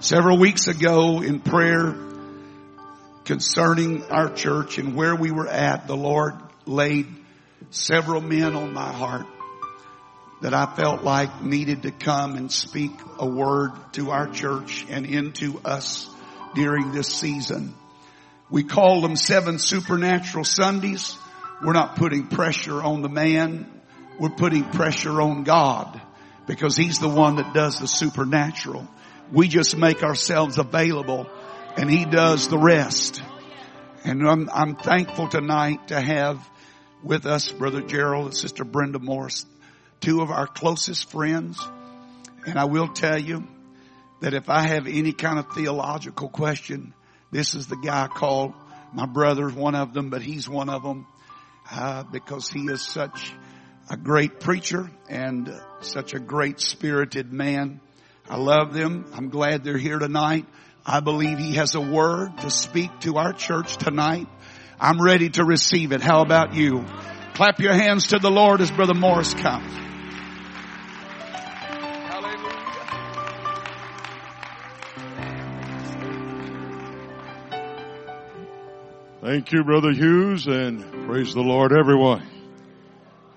Several weeks ago in prayer concerning our church and where we were at, the Lord laid several men on my heart that I felt like needed to come and speak a word to our church and into us during this season. We call them 7 supernatural Sundays. We're not putting pressure on the man. We're putting pressure on God because He's the one that does the supernatural. We just make ourselves available and He does the rest. And I'm thankful tonight to have with us Brother Gerald and Sister Brenda Morris, 2 of our closest friends. And I will tell you that if I have any kind of theological question, this is the guy I call. My brother's one of them, but he's one of them because he is such a great preacher and such a great spirited man. I love them. I'm glad they're here tonight. I believe he has a word to speak to our church tonight. I'm ready to receive it. How about you? Clap your hands to the Lord as Brother Morris comes. Thank you, Brother Hughes, and praise the Lord, everyone.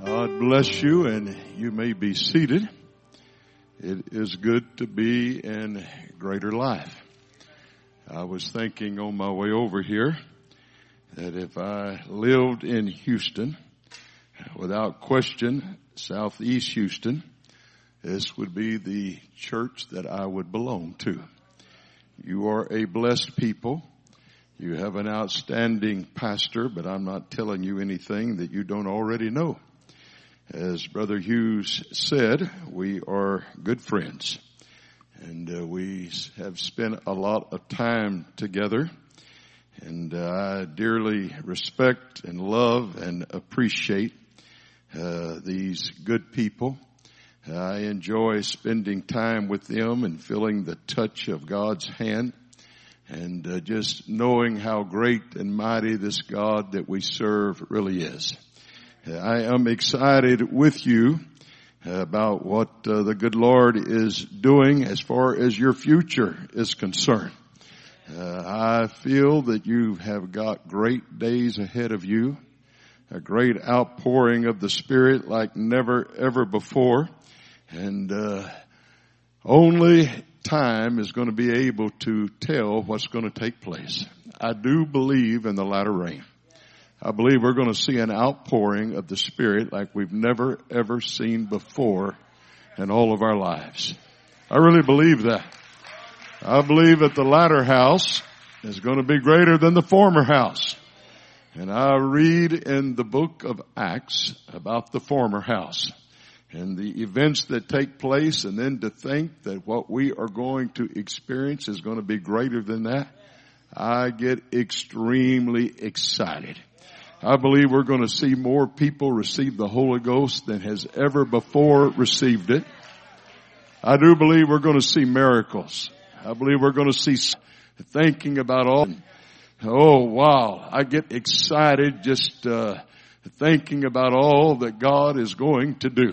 God bless you, and you may be seated. It is good to be in Greater Life. I was thinking on my way over here that if I lived in Houston, without question, Southeast Houston, this would be the church that I would belong to. You are a blessed people. You have an outstanding pastor, but I'm not telling you anything that you don't already know. As Brother Hughes said, we are good friends, and we have spent a lot of time together, and I dearly respect and love and appreciate these good people. I enjoy spending time with them and feeling the touch of God's hand. And just knowing how great and mighty this God that we serve really is. I am excited with you about what the good Lord is doing as far as your future is concerned. I feel that you have got great days ahead of you, a great outpouring of the Spirit like never, ever before. And only time is going to be able to tell what's going to take place. I do believe in the latter rain. I believe we're going to see an outpouring of the Spirit like we've never, ever seen before in all of our lives. I really believe that. I believe that the latter house is going to be greater than the former house. And I read in the book of Acts about the former house and the events that take place, and then to think that what we are going to experience is going to be greater than that, I get extremely excited. I believe we're going to see more people receive the Holy Ghost than has ever before received it. I do believe we're going to see miracles. I believe we're going to see thinking about all. Oh, wow. I get excited just thinking about all that God is going to do.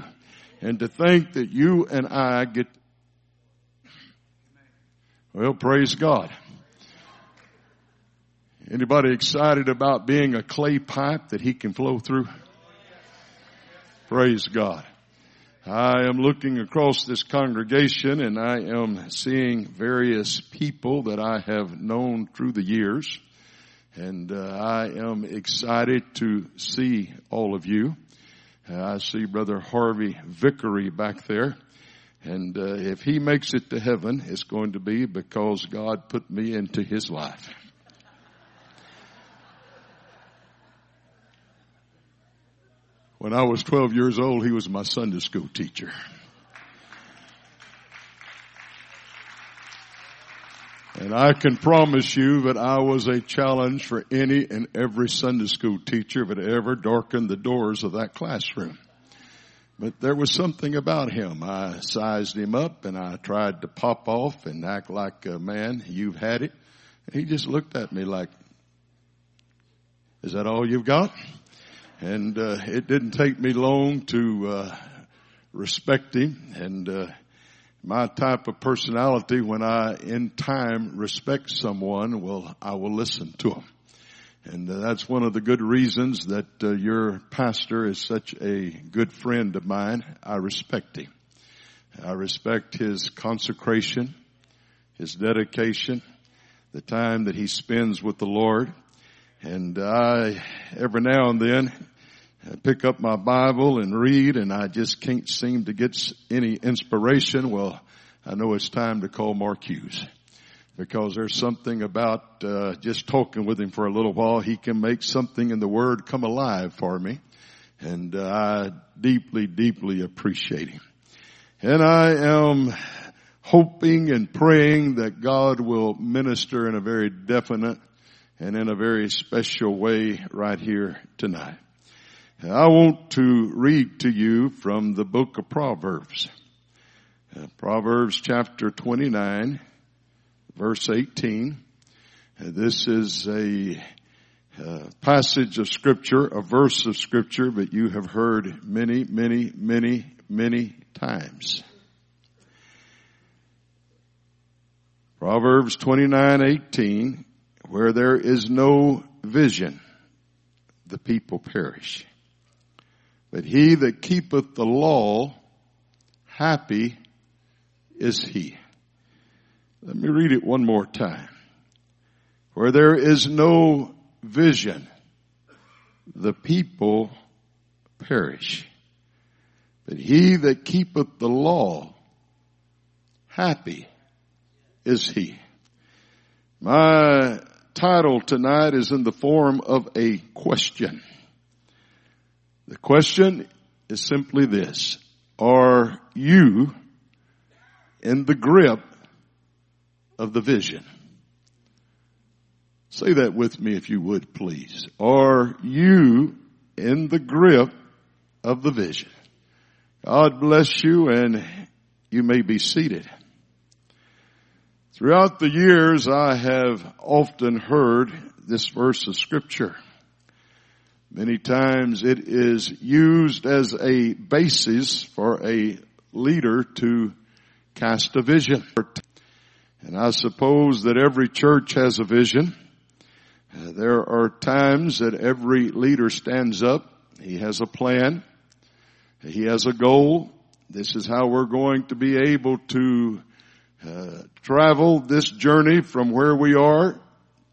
And to think that you and I get, well, praise God. Anybody excited about being a clay pipe that He can flow through? Praise God. I am looking across this congregation and I am seeing various people that I have known through the years. And I am excited to see all of you. I see Brother Harvey Vickery back there. And if he makes it to heaven, it's going to be because God put me into his life. When I was 12 years old, he was my Sunday school teacher. And I can promise you that I was a challenge for any and every Sunday school teacher that ever darkened the doors of that classroom. But there was something about him. I sized him up and I tried to pop off and act like, man, you've had it. And he just looked at me like, is that all you've got? And it didn't take me long to respect him. And My type of personality, when I in time respect someone, well, I will listen to them. And that's one of the good reasons that your pastor is such a good friend of mine. I respect him. I respect his consecration, his dedication, the time that he spends with the Lord. And I, every now and then, I pick up my Bible and read, and I just can't seem to get any inspiration. Well, I know it's time to call Mark Hughes, because there's something about just talking with him for a little while. He can make something in the Word come alive for me, and I deeply, deeply appreciate him. And I am hoping and praying that God will minister in a very definite and in a very special way right here tonight. I want to read to you from the book of Proverbs. Proverbs chapter 29, verse 18. This is a passage of Scripture, a verse of Scripture, but you have heard many, many, many, many times. Proverbs 29:18, where there is no vision, the people perish. But he that keepeth the law, happy is he. Let me read it one more time. Where there is no vision, the people perish. But he that keepeth the law, happy is he. My title tonight is in the form of a question. The question is simply this: are you in the grip of the vision? Say that with me if you would, please. Are you in the grip of the vision? God bless you, and you may be seated. Throughout the years, I have often heard this verse of Scripture. Many times it is used as a basis for a leader to cast a vision. And I suppose that every church has a vision. There are times that every leader stands up. He has a plan. He has a goal. This is how we're going to be able to travel this journey from where we are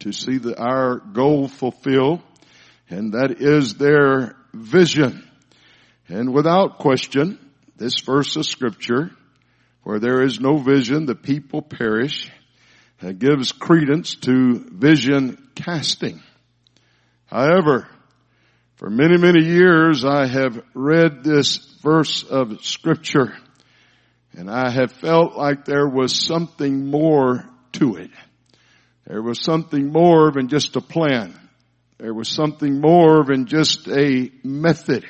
to see our goal fulfilled. And that is their vision. And without question, this verse of Scripture, where there is no vision, the people perish, gives credence to vision casting. However, for many, many years, I have read this verse of Scripture, and I have felt like there was something more to it. There was something more than just a plan. There was something more than just a method.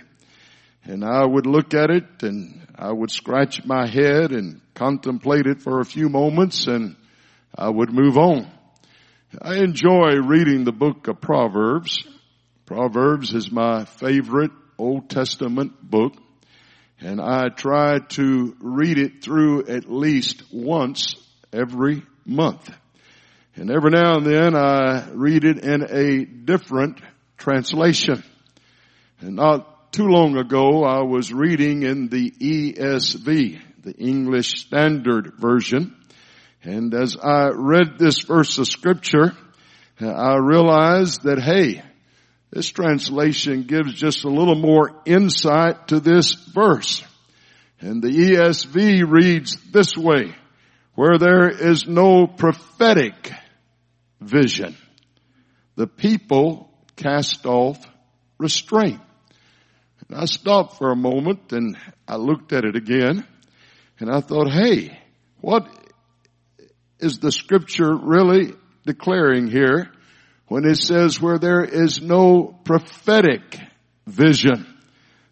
And I would look at it, and I would scratch my head and contemplate it for a few moments, and I would move on. I enjoy reading the book of Proverbs. Proverbs is my favorite Old Testament book, and I try to read it through at least once every month. And every now and then I read it in a different translation. And not too long ago I was reading in the ESV, the English Standard Version. And as I read this verse of Scripture, I realized that, hey, this translation gives just a little more insight to this verse. And the ESV reads this way: where there is no prophetic vision, the people cast off restraint. And I stopped for a moment and I looked at it again, and I thought, hey, what is the Scripture really declaring here when it says where there is no prophetic vision,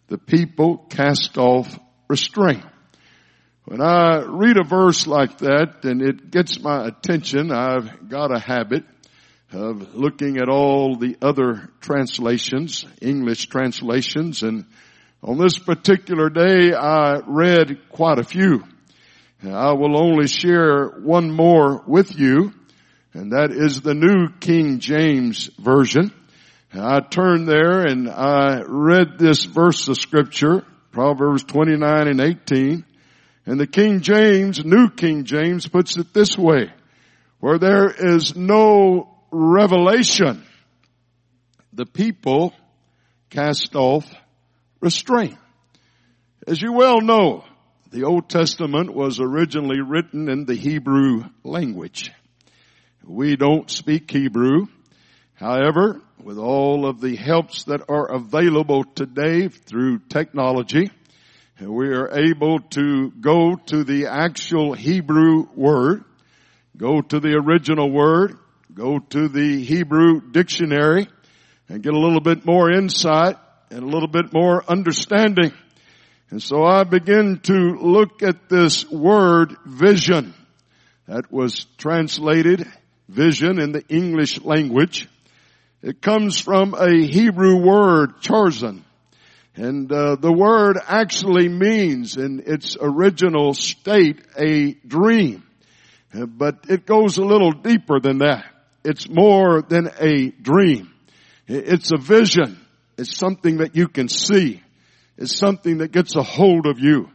the people cast off restraint? When I read a verse like that and it gets my attention, I've got a habit of looking at all the other translations, English translations, and on this particular day I read quite a few. I will only share one more with you, and that is the New King James Version. I turned there and I read this verse of Scripture, Proverbs 29 and 18. And the King James, New King James, puts it this way: where there is no revelation, the people cast off restraint. As you well know, the Old Testament was originally written in the Hebrew language. We don't speak Hebrew. However, with all of the helps that are available today through technology, we are able to go to the actual Hebrew word, go to the original word, go to the Hebrew dictionary, and get a little bit more insight and a little bit more understanding. And so I begin to look at this word vision that was translated vision in the English language. It comes from a Hebrew word, charzon. And the word actually means in its original state a dream. But it goes a little deeper than that. It's more than a dream. It's a vision. It's something that you can see. It's something that gets a hold of you.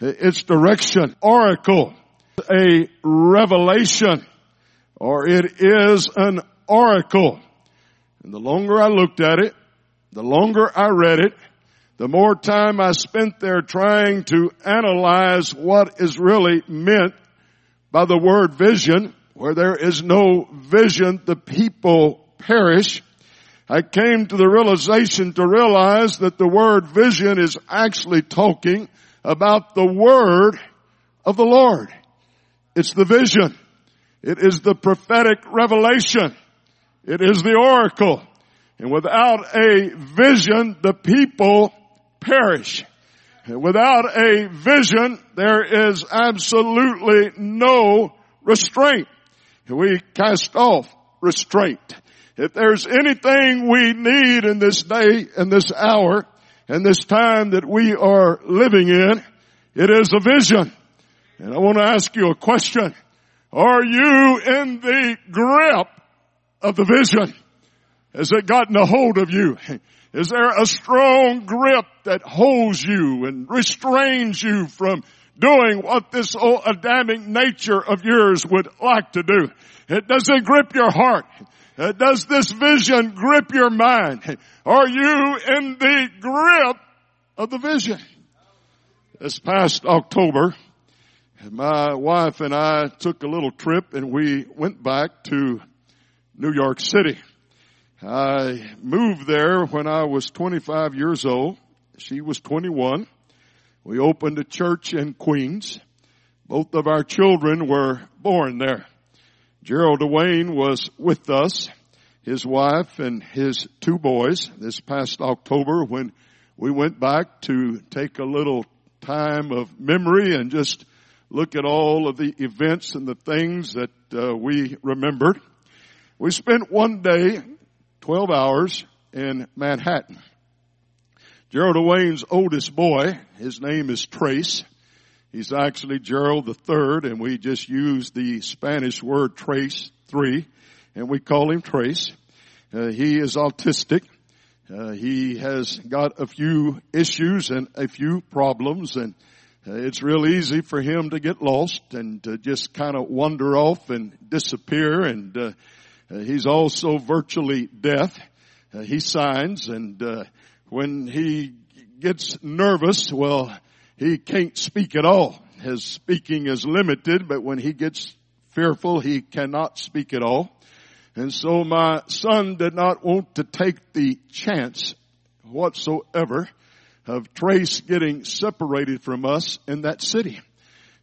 It's direction, oracle, a revelation, or it is an oracle. And the longer I looked at it, the longer I read it, the more time I spent there trying to analyze what is really meant by the word vision. Where there is no vision, the people perish. I came to the realization to realize that the word vision is actually talking about the word of the Lord. It's the vision. It is the prophetic revelation. It is the oracle. And without a vision, the people perish. And without a vision, there is absolutely no restraint. We cast off restraint. If there's anything we need in this day, in this hour, in this time that we are living in, it is a vision. And I want to ask you a question. Are you in the grip of the vision? Has it gotten a hold of you? Is there a strong grip that holds you and restrains you from doing what this old Adamic nature of yours would like to do? It doesn't grip your heart. Does this vision grip your mind? Are you in the grip of the vision? This past October, my wife and I took a little trip and we went back to New York City. I moved there when I was 25 years old. She was 21. We opened a church in Queens. Both of our children were born there. Gerald DeWayne was with us, his wife and his two boys, this past October when we went back to take a little time of memory and just look at all of the events and the things that we remembered. We spent one day, 12 hours, in Manhattan. Gerald DeWayne's oldest boy, his name is Trace. He's actually Gerald the Third, and we just use the Spanish word Trace, three, and we call him Trace. He is autistic. He has got a few issues and a few problems, and it's real easy for him to get lost and to just kind of wander off and disappear. And he's also virtually deaf. He signs, and when he gets nervous, he can't speak at all. His speaking is limited, but when he gets fearful, he cannot speak at all. And so my son did not want to take the chance whatsoever of Trace getting separated from us in that city.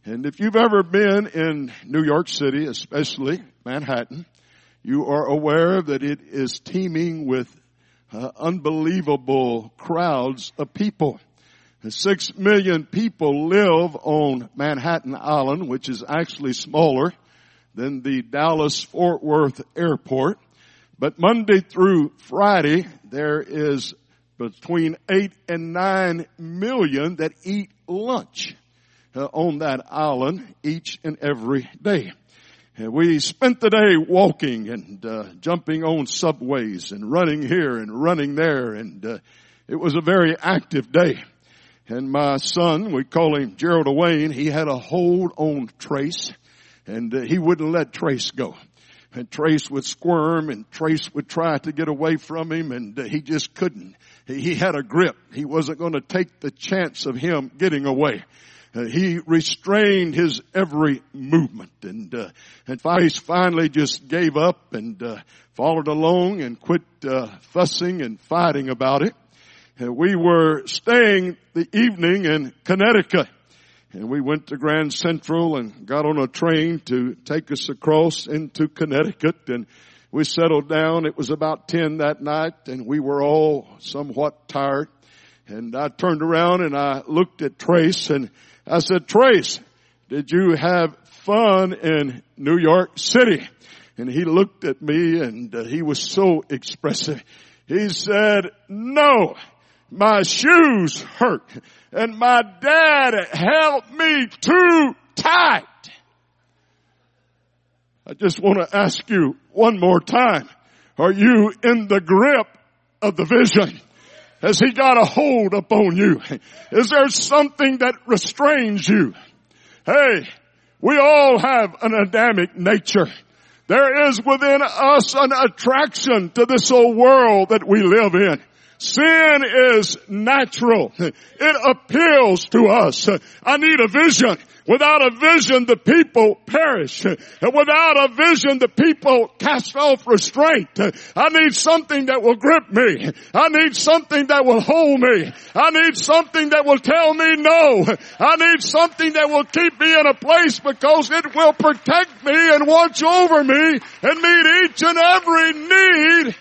And if you've ever been in New York City, especially Manhattan, you are aware that it is teeming with unbelievable crowds of people. 6 million people live on Manhattan Island, which is actually smaller than the Dallas-Fort Worth airport. But Monday through Friday, there is between 8 and 9 million that eat lunch. on that island each and every day. And we spent the day walking and jumping on subways and running here and running there. And it was a very active day. And my son, we call him Gerald DeWayne, he had a hold on Trace. And he wouldn't let Trace go. And Trace would squirm and Trace would try to get away from him, and he just couldn't. He had a grip. He wasn't going to take the chance of him getting away. He restrained his every movement, and Trace finally just gave up and followed along and quit fussing and fighting about it. And we were staying the evening in Connecticut. And we went to Grand Central and got on a train to take us across into Connecticut. And we settled down. It was about 10 that night, and we were all somewhat tired. And I turned around and I looked at Trace and I said, "Trace, did you have fun in New York City?" And he looked at me, and he was so expressive. He said, "No. My shoes hurt, and my dad held me too tight." I just want to ask you one more time, are you in the grip of the vision? Has he got a hold upon you? Is there something that restrains you? Hey, we all have an Adamic nature. There is within us an attraction to this old world that we live in. Sin is natural. It appeals to us. I need a vision. Without a vision, the people perish. And without a vision, the people cast off restraint. I need something that will grip me. I need something that will hold me. I need something that will tell me no. I need something that will keep me in a place, because it will protect me and watch over me and meet each and every need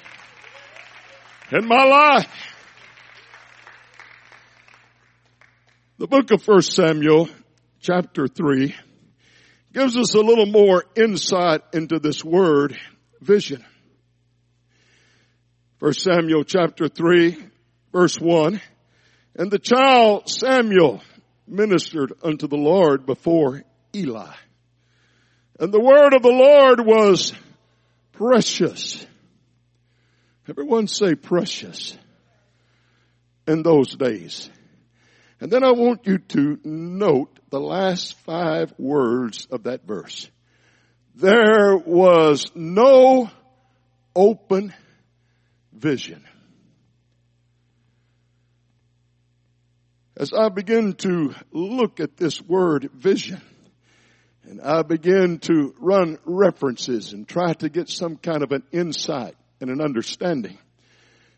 in my life. The book of 1 Samuel chapter 3 gives us a little more insight into this word vision. 1 Samuel chapter 3 verse 1, "And the child Samuel ministered unto the Lord before Eli. And the word of the Lord was precious." Everyone say precious. In those days. And then I want you to note the last 5 words of that verse. There was no open vision. As I begin to look at this word vision, and I begin to run references and try to get some kind of an insight and an understanding.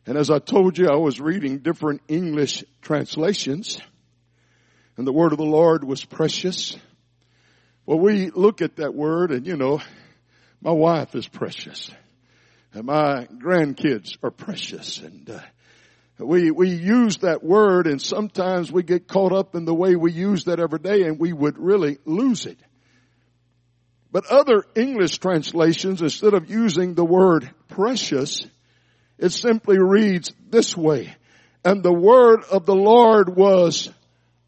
And as I told you, I was reading different English translations. And the word of the Lord was precious. Well, we look at that word, and you know, my wife is precious. And my grandkids are precious. And we use that word, and sometimes we get caught up in the way we use that every day, and we would really lose it. But other English translations, instead of using the word precious, it simply reads this way: "And the word of the Lord was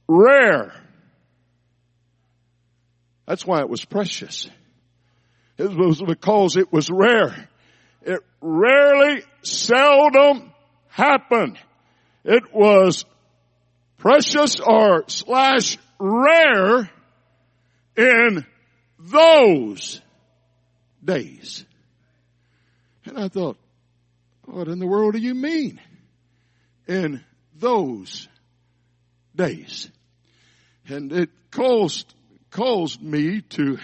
rare." That's why it was precious. It was because it was rare. It rarely, seldom happened. It was precious or / rare in those days. And I thought, what in the world do you mean? In those days. And it caused me to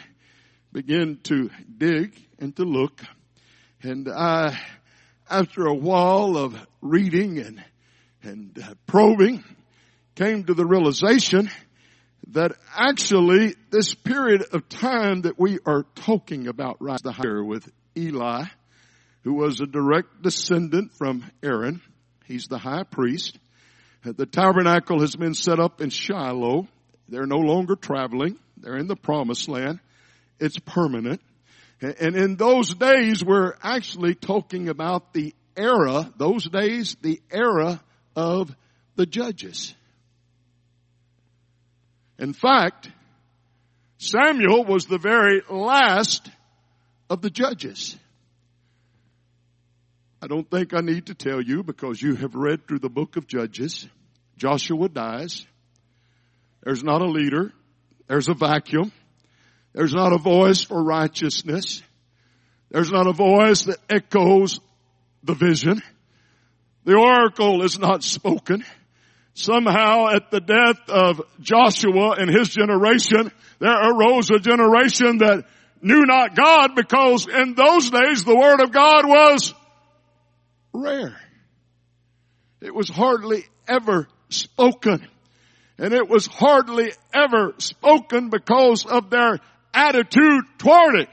begin to dig and to look. And I, after a while of reading and probing, came to the realization that actually this period of time that we are talking about right here with Eli, who was a direct descendant from Aaron, he's the high priest. The tabernacle has been set up in Shiloh. They're no longer traveling. They're in the promised land. It's permanent. And in those days, we're actually talking about the era, those days, the era of the judges. In fact, Samuel was the very last of the judges. I don't think I need to tell you, because you have read through the book of Judges. Joshua dies. There's not a leader. There's a vacuum. There's not a voice for righteousness. There's not a voice that echoes the vision. The oracle is not spoken. Somehow at the death of Joshua and his generation, there arose a generation that knew not God, because in those days the word of God was rare. It was hardly ever spoken. And it was hardly ever spoken because of their attitude toward it.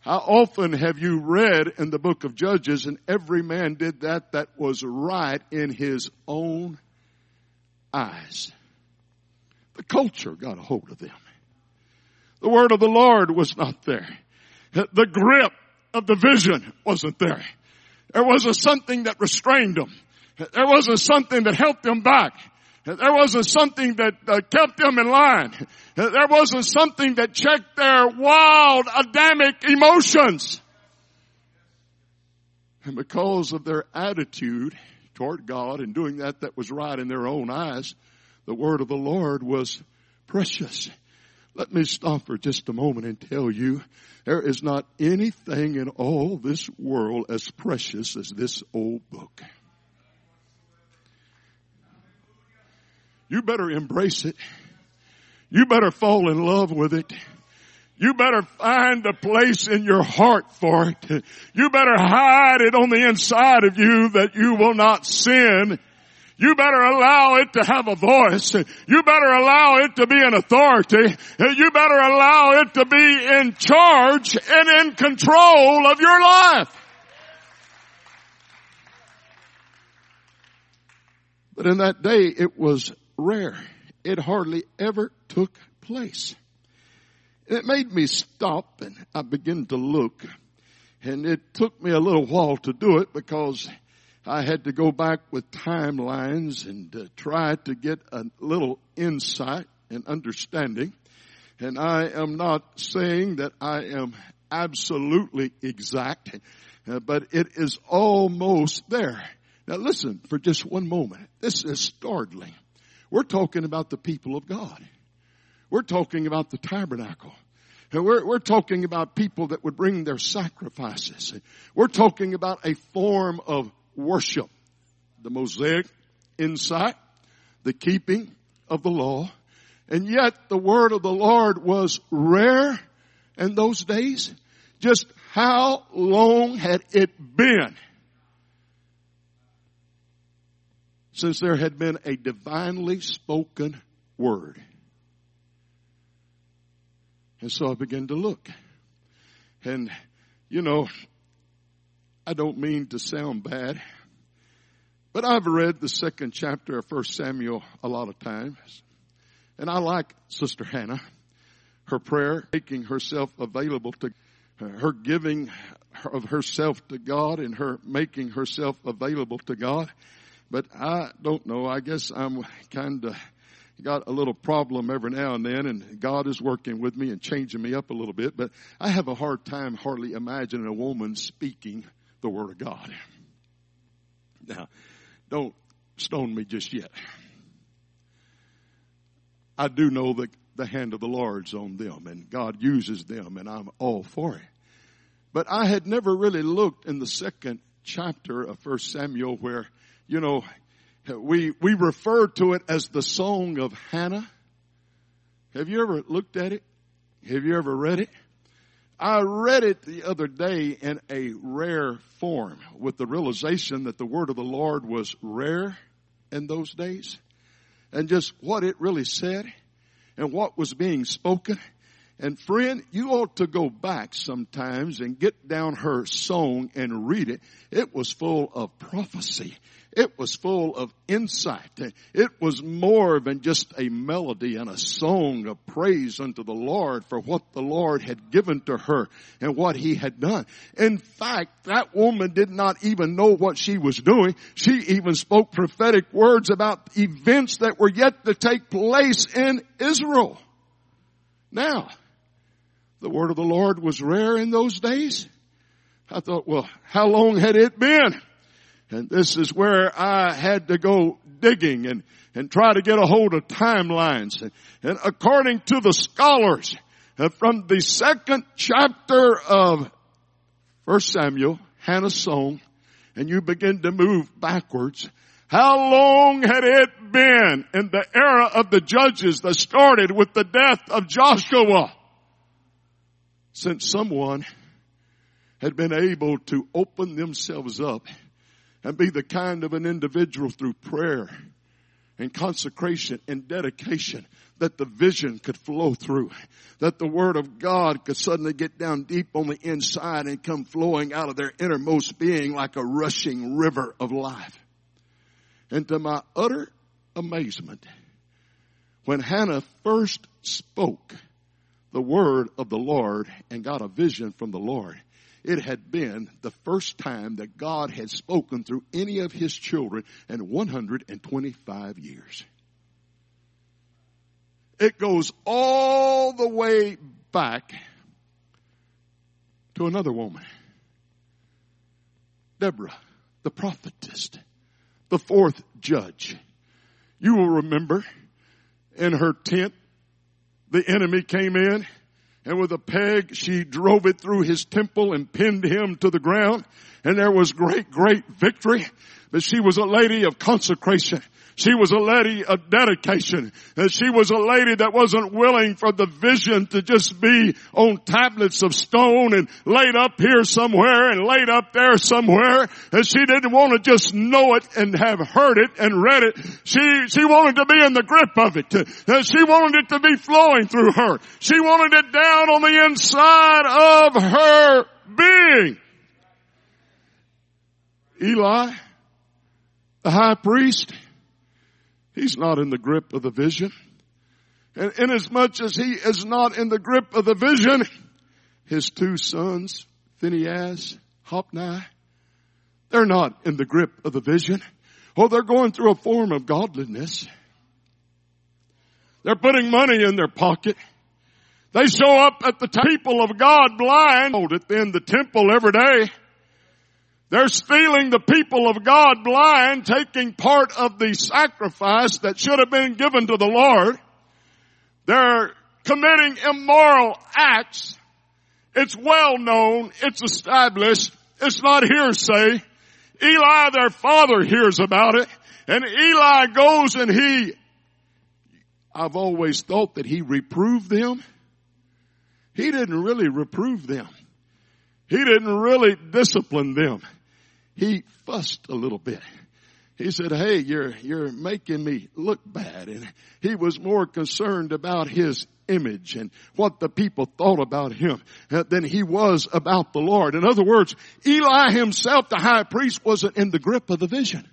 How often have you read in the book of Judges, and every man did that was right in his own eyes. The culture got a hold of them. The word of the Lord was not there. The grip of the vision wasn't there. There wasn't something that restrained them. There wasn't something that helped them back. There wasn't something that kept them in line. There wasn't something that checked their wild, Adamic emotions. And because of their attitude toward God and doing that was right in their own eyes, the word of the Lord was precious. Let me stop for just a moment and tell you, there is not anything in all this world as precious as this old book. You better embrace it. You better fall in love with it. You better find a place in your heart for it. You better hide it on the inside of you that you will not sin. You better allow it to have a voice. You better allow it to be an authority. You better allow it to be in charge and in control of your life. But in that day, it was rare. It hardly ever took place. It made me stop, and I began to look. And it took me a little while to do it, because I had to go back with timelines and try to get a little insight and understanding. And I am not saying that I am absolutely exact, but it is almost there. Now listen for just one moment. This is startling. We're talking about the people of God. We're talking about the tabernacle. We're talking about people that would bring their sacrifices. We're talking about a form of worship. The Mosaic insight, the keeping of the law. And yet the word of the Lord was rare in those days. Just how long had it been since there had been a divinely spoken word? And so I began to look. And, you know, I don't mean to sound bad, but I've read the second chapter of 1 Samuel a lot of times. And I like Sister Hannah, her prayer, making herself available to her, giving of herself to God, and her making herself available to God. But I don't know, I guess I'm kind of got a little problem every now and then, and God is working with me and changing me up a little bit. But I have a hard time hardly imagining a woman speaking the Word of God. Now, don't stone me just yet. I do know that the hand of the Lord's on them, and God uses them, and I'm all for it. But I had never really looked in the second chapter of 1 Samuel where, you know, we refer to it as the Song of Hannah. Have you ever looked at it? Have you ever read it? I read it the other day in a rare form, with the realization that the word of the Lord was rare in those days, and just what it really said and what was being spoken. And friend, you ought to go back sometimes and get down her song and read it. It was full of prophecy. It was full of insight. It was more than just a melody and a song of praise unto the Lord for what the Lord had given to her and what He had done. In fact, that woman did not even know what she was doing. She even spoke prophetic words about events that were yet to take place in Israel. Now, the word of the Lord was rare in those days. I thought, well, how long had it been? And this is where I had to go digging and try to get a hold of timelines. And according to the scholars, from the second chapter of 1 Samuel, Hannah's song, and you begin to move backwards, how long had it been in the era of the judges that started with the death of Joshua since someone had been able to open themselves up and be the kind of an individual through prayer and consecration and dedication that the vision could flow through, that the Word of God could suddenly get down deep on the inside and come flowing out of their innermost being like a rushing river of life. And to my utter amazement, when Hannah first spoke the word of the Lord and got a vision from the Lord, it had been the first time that God had spoken through any of his children in 125 years. It goes all the way back to another woman, Deborah, the prophetess, the fourth judge. You will remember in her tent, the enemy came in, and with a peg, she drove it through his temple and pinned him to the ground. And there was great, great victory. But she was a lady of consecration. She was a lady of dedication. And she was a lady that wasn't willing for the vision to just be on tablets of stone and laid up here somewhere and laid up there somewhere. And she didn't want to just know it and have heard it and read it. She wanted to be in the grip of it. She wanted it to be flowing through her. She wanted it down on the inside of her being. Eli, the high priest, he's not in the grip of the vision. And inasmuch as he is not in the grip of the vision, his two sons, Phinehas, Hophni, they're not in the grip of the vision. Oh, they're going through a form of godliness. They're putting money in their pocket. They show up at the temple of God blind. In the temple every day. They're stealing the people of God blind, taking part of the sacrifice that should have been given to the Lord. They're committing immoral acts. It's well known. It's established. It's not hearsay. Eli, their father, hears about it. And Eli goes and I've always thought that he reproved them. He didn't really reprove them. He didn't really discipline them. He fussed a little bit. He said, hey, you're making me look bad. And he was more concerned about his image and what the people thought about him than he was about the Lord. In other words, Eli himself, the high priest, wasn't in the grip of the vision.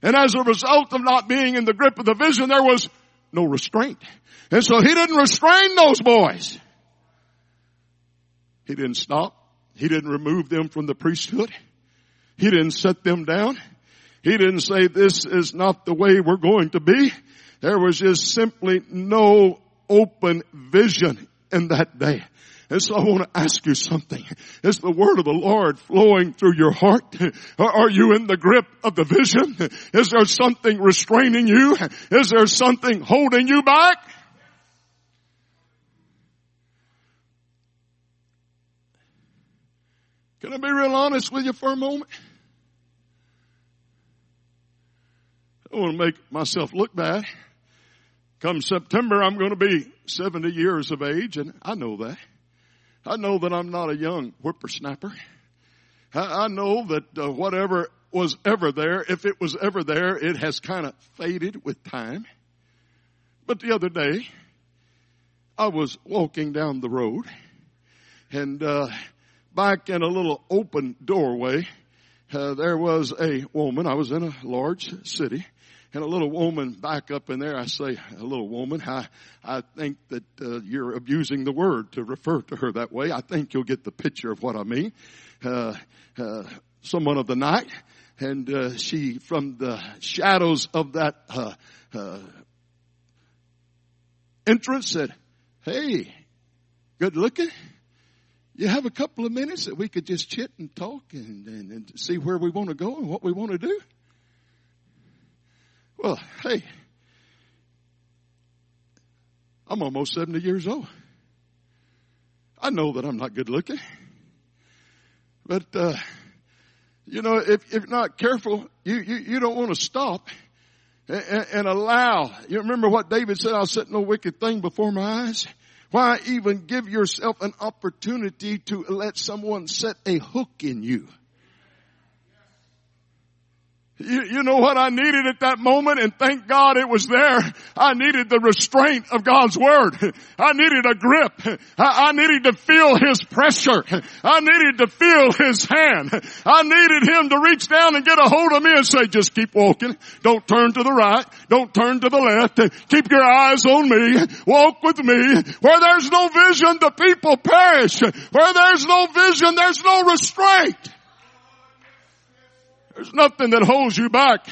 And as a result of not being in the grip of the vision, there was no restraint. And so he didn't restrain those boys. He didn't stop. He didn't remove them from the priesthood. He didn't set them down. He didn't say, this is not the way we're going to be. There was just simply no open vision in that day. And so I want to ask you something. Is the word of the Lord flowing through your heart? Are you in the grip of the vision? Is there something restraining you? Is there something holding you back? Can I be real honest with you for a moment? I don't want to make myself look bad. Come September, I'm going to be 70 years of age, and I know that. I know that I'm not a young whippersnapper. I know that whatever was ever there, if it was ever there, it has kind of faded with time. But the other day, I was walking down the road, and back in a little open doorway, there was a woman. I was in a large city, and a little woman back up in there. I say, a little woman. I think that you're abusing the word to refer to her that way. I think you'll get the picture of what I mean. Someone of the night, and she, from the shadows of that entrance, said, hey, good looking, you have a couple of minutes that we could just chit and talk and see where we want to go and what we want to do? Well, hey, I'm almost 70 years old. I know that I'm not good looking. But, you know, if not careful, you don't want to stop and allow. You remember what David said, I'll set no wicked thing before my eyes. Why even give yourself an opportunity to let someone set a hook in you? You know what I needed at that moment, and thank God it was there. I needed the restraint of God's Word. I needed a grip. I needed to feel His pressure. I needed to feel His hand. I needed Him to reach down and get a hold of me and say, just keep walking. Don't turn to the right. Don't turn to the left. Keep your eyes on me. Walk with me. Where there's no vision, the people perish. Where there's no vision, there's no restraint. There's nothing that holds you back.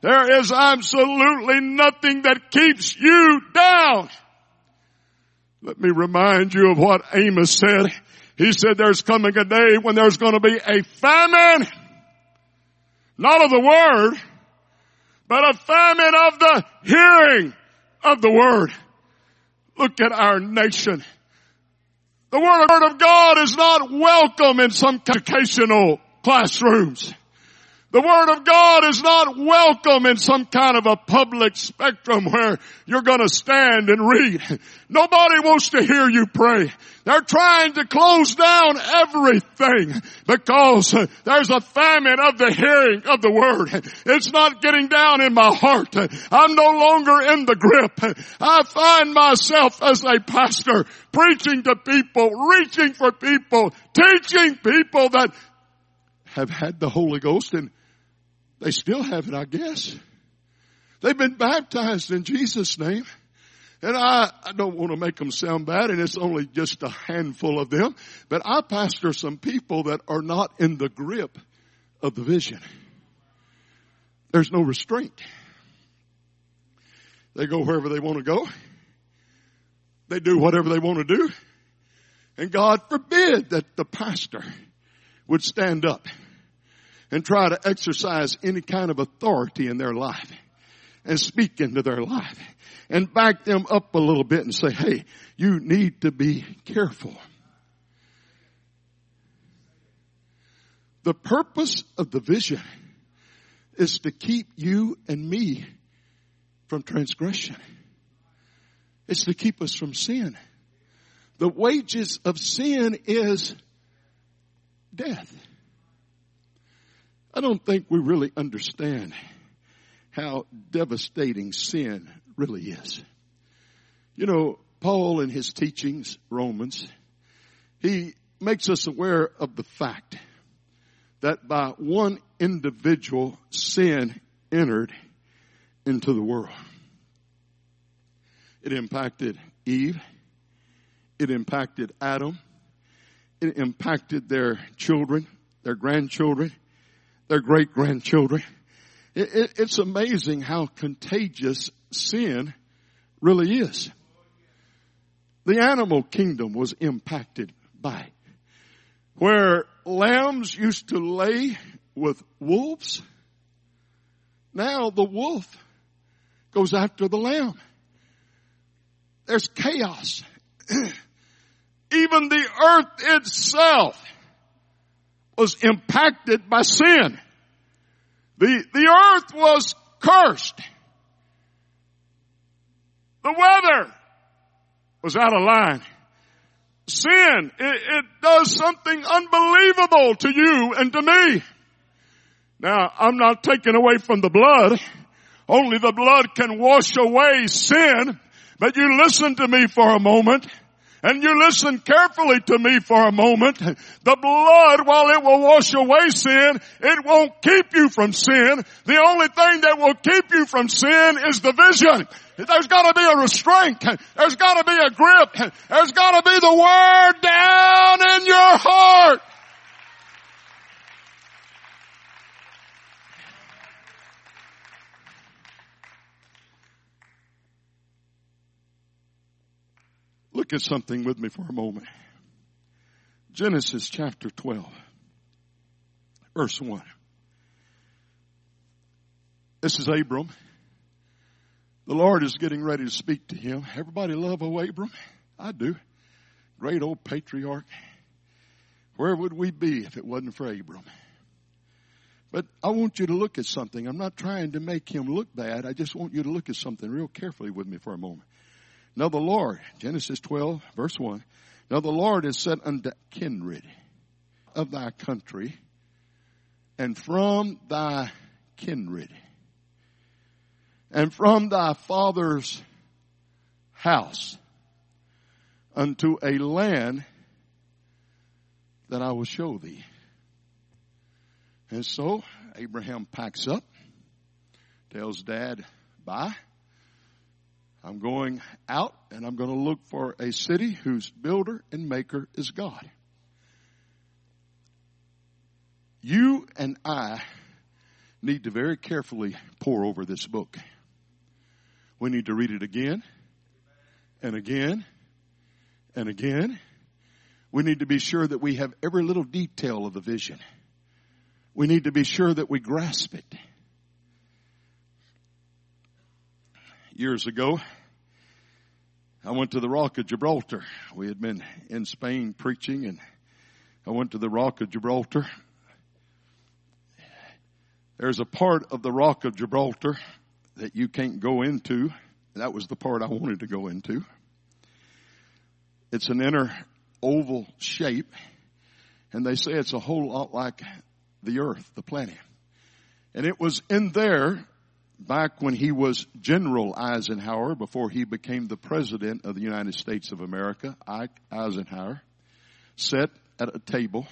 There is absolutely nothing that keeps you down. Let me remind you of what Amos said. He said there's coming a day when there's going to be a famine, not of the word, but a famine of the hearing of the word. Look at our nation. The word of God is not welcome in some educational classrooms. The Word of God is not welcome in some kind of a public spectrum where you're going to stand and read. Nobody wants to hear you pray. They're trying to close down everything because there's a famine of the hearing of the Word. It's not getting down in my heart. I'm no longer in the grip. I find myself as a pastor preaching to people, reaching for people, teaching people that have had the Holy Ghost, and they still have it, I guess. They've been baptized in Jesus' name. And I don't want to make them sound bad, and it's only just a handful of them. But I pastor some people that are not in the grip of the vision. There's no restraint. They go wherever they want to go. They do whatever they want to do. And God forbid that the pastor would stand up and try to exercise any kind of authority in their life and speak into their life and back them up a little bit and say, hey, you need to be careful. The purpose of the vision is to keep you and me from transgression. It's to keep us from sin. The wages of sin is death. I don't think we really understand how devastating sin really is. You know, Paul in his teachings, Romans, he makes us aware of the fact that by one individual, sin entered into the world. It impacted Eve. It impacted Adam. It impacted their children, their grandchildren, their great-grandchildren. It's amazing how contagious sin really is. The animal kingdom was impacted by it. Where lambs used to lay with wolves, now the wolf goes after the lamb. There's chaos. Even the earth itself was impacted by sin. The earth was cursed. The weather was out of line. Sin, it does something unbelievable to you and to me. Now, I'm not taking away from the blood. Only the blood can wash away sin. But you listen to me for a moment. And you listen carefully to me for a moment. The blood, while it will wash away sin, it won't keep you from sin. The only thing that will keep you from sin is the vision. There's got to be a restraint. There's got to be a grip. There's got to be the word down in your heart. Look at something with me for a moment. Genesis chapter 12, verse 1. This is Abram. The Lord is getting ready to speak to him. Everybody love old Abram? I do. Great old patriarch. Where would we be if it wasn't for Abram? But I want you to look at something. I'm not trying to make him look bad. I just want you to look at something real carefully with me for a moment. Now the Lord, Genesis 12, verse 1. Now the Lord has said unto kindred of thy country, and from thy kindred, and from thy father's house, unto a land that I will show thee. And so Abraham packs up, tells Dad, bye. I'm going out and I'm going to look for a city whose builder and maker is God. You and I need to very carefully pore over this book. We need to read it again and again and again. We need to be sure that we have every little detail of the vision. We need to be sure that we grasp it. Years ago, I went to the Rock of Gibraltar. We had been in Spain preaching, and I went to the Rock of Gibraltar. There's a part of the Rock of Gibraltar that you can't go into. That was the part I wanted to go into. It's an inner oval shape, and they say it's a whole lot like the earth, the planet. And it was in there back when he was General Eisenhower, before he became the President of the United States of America. Ike Eisenhower sat at a table,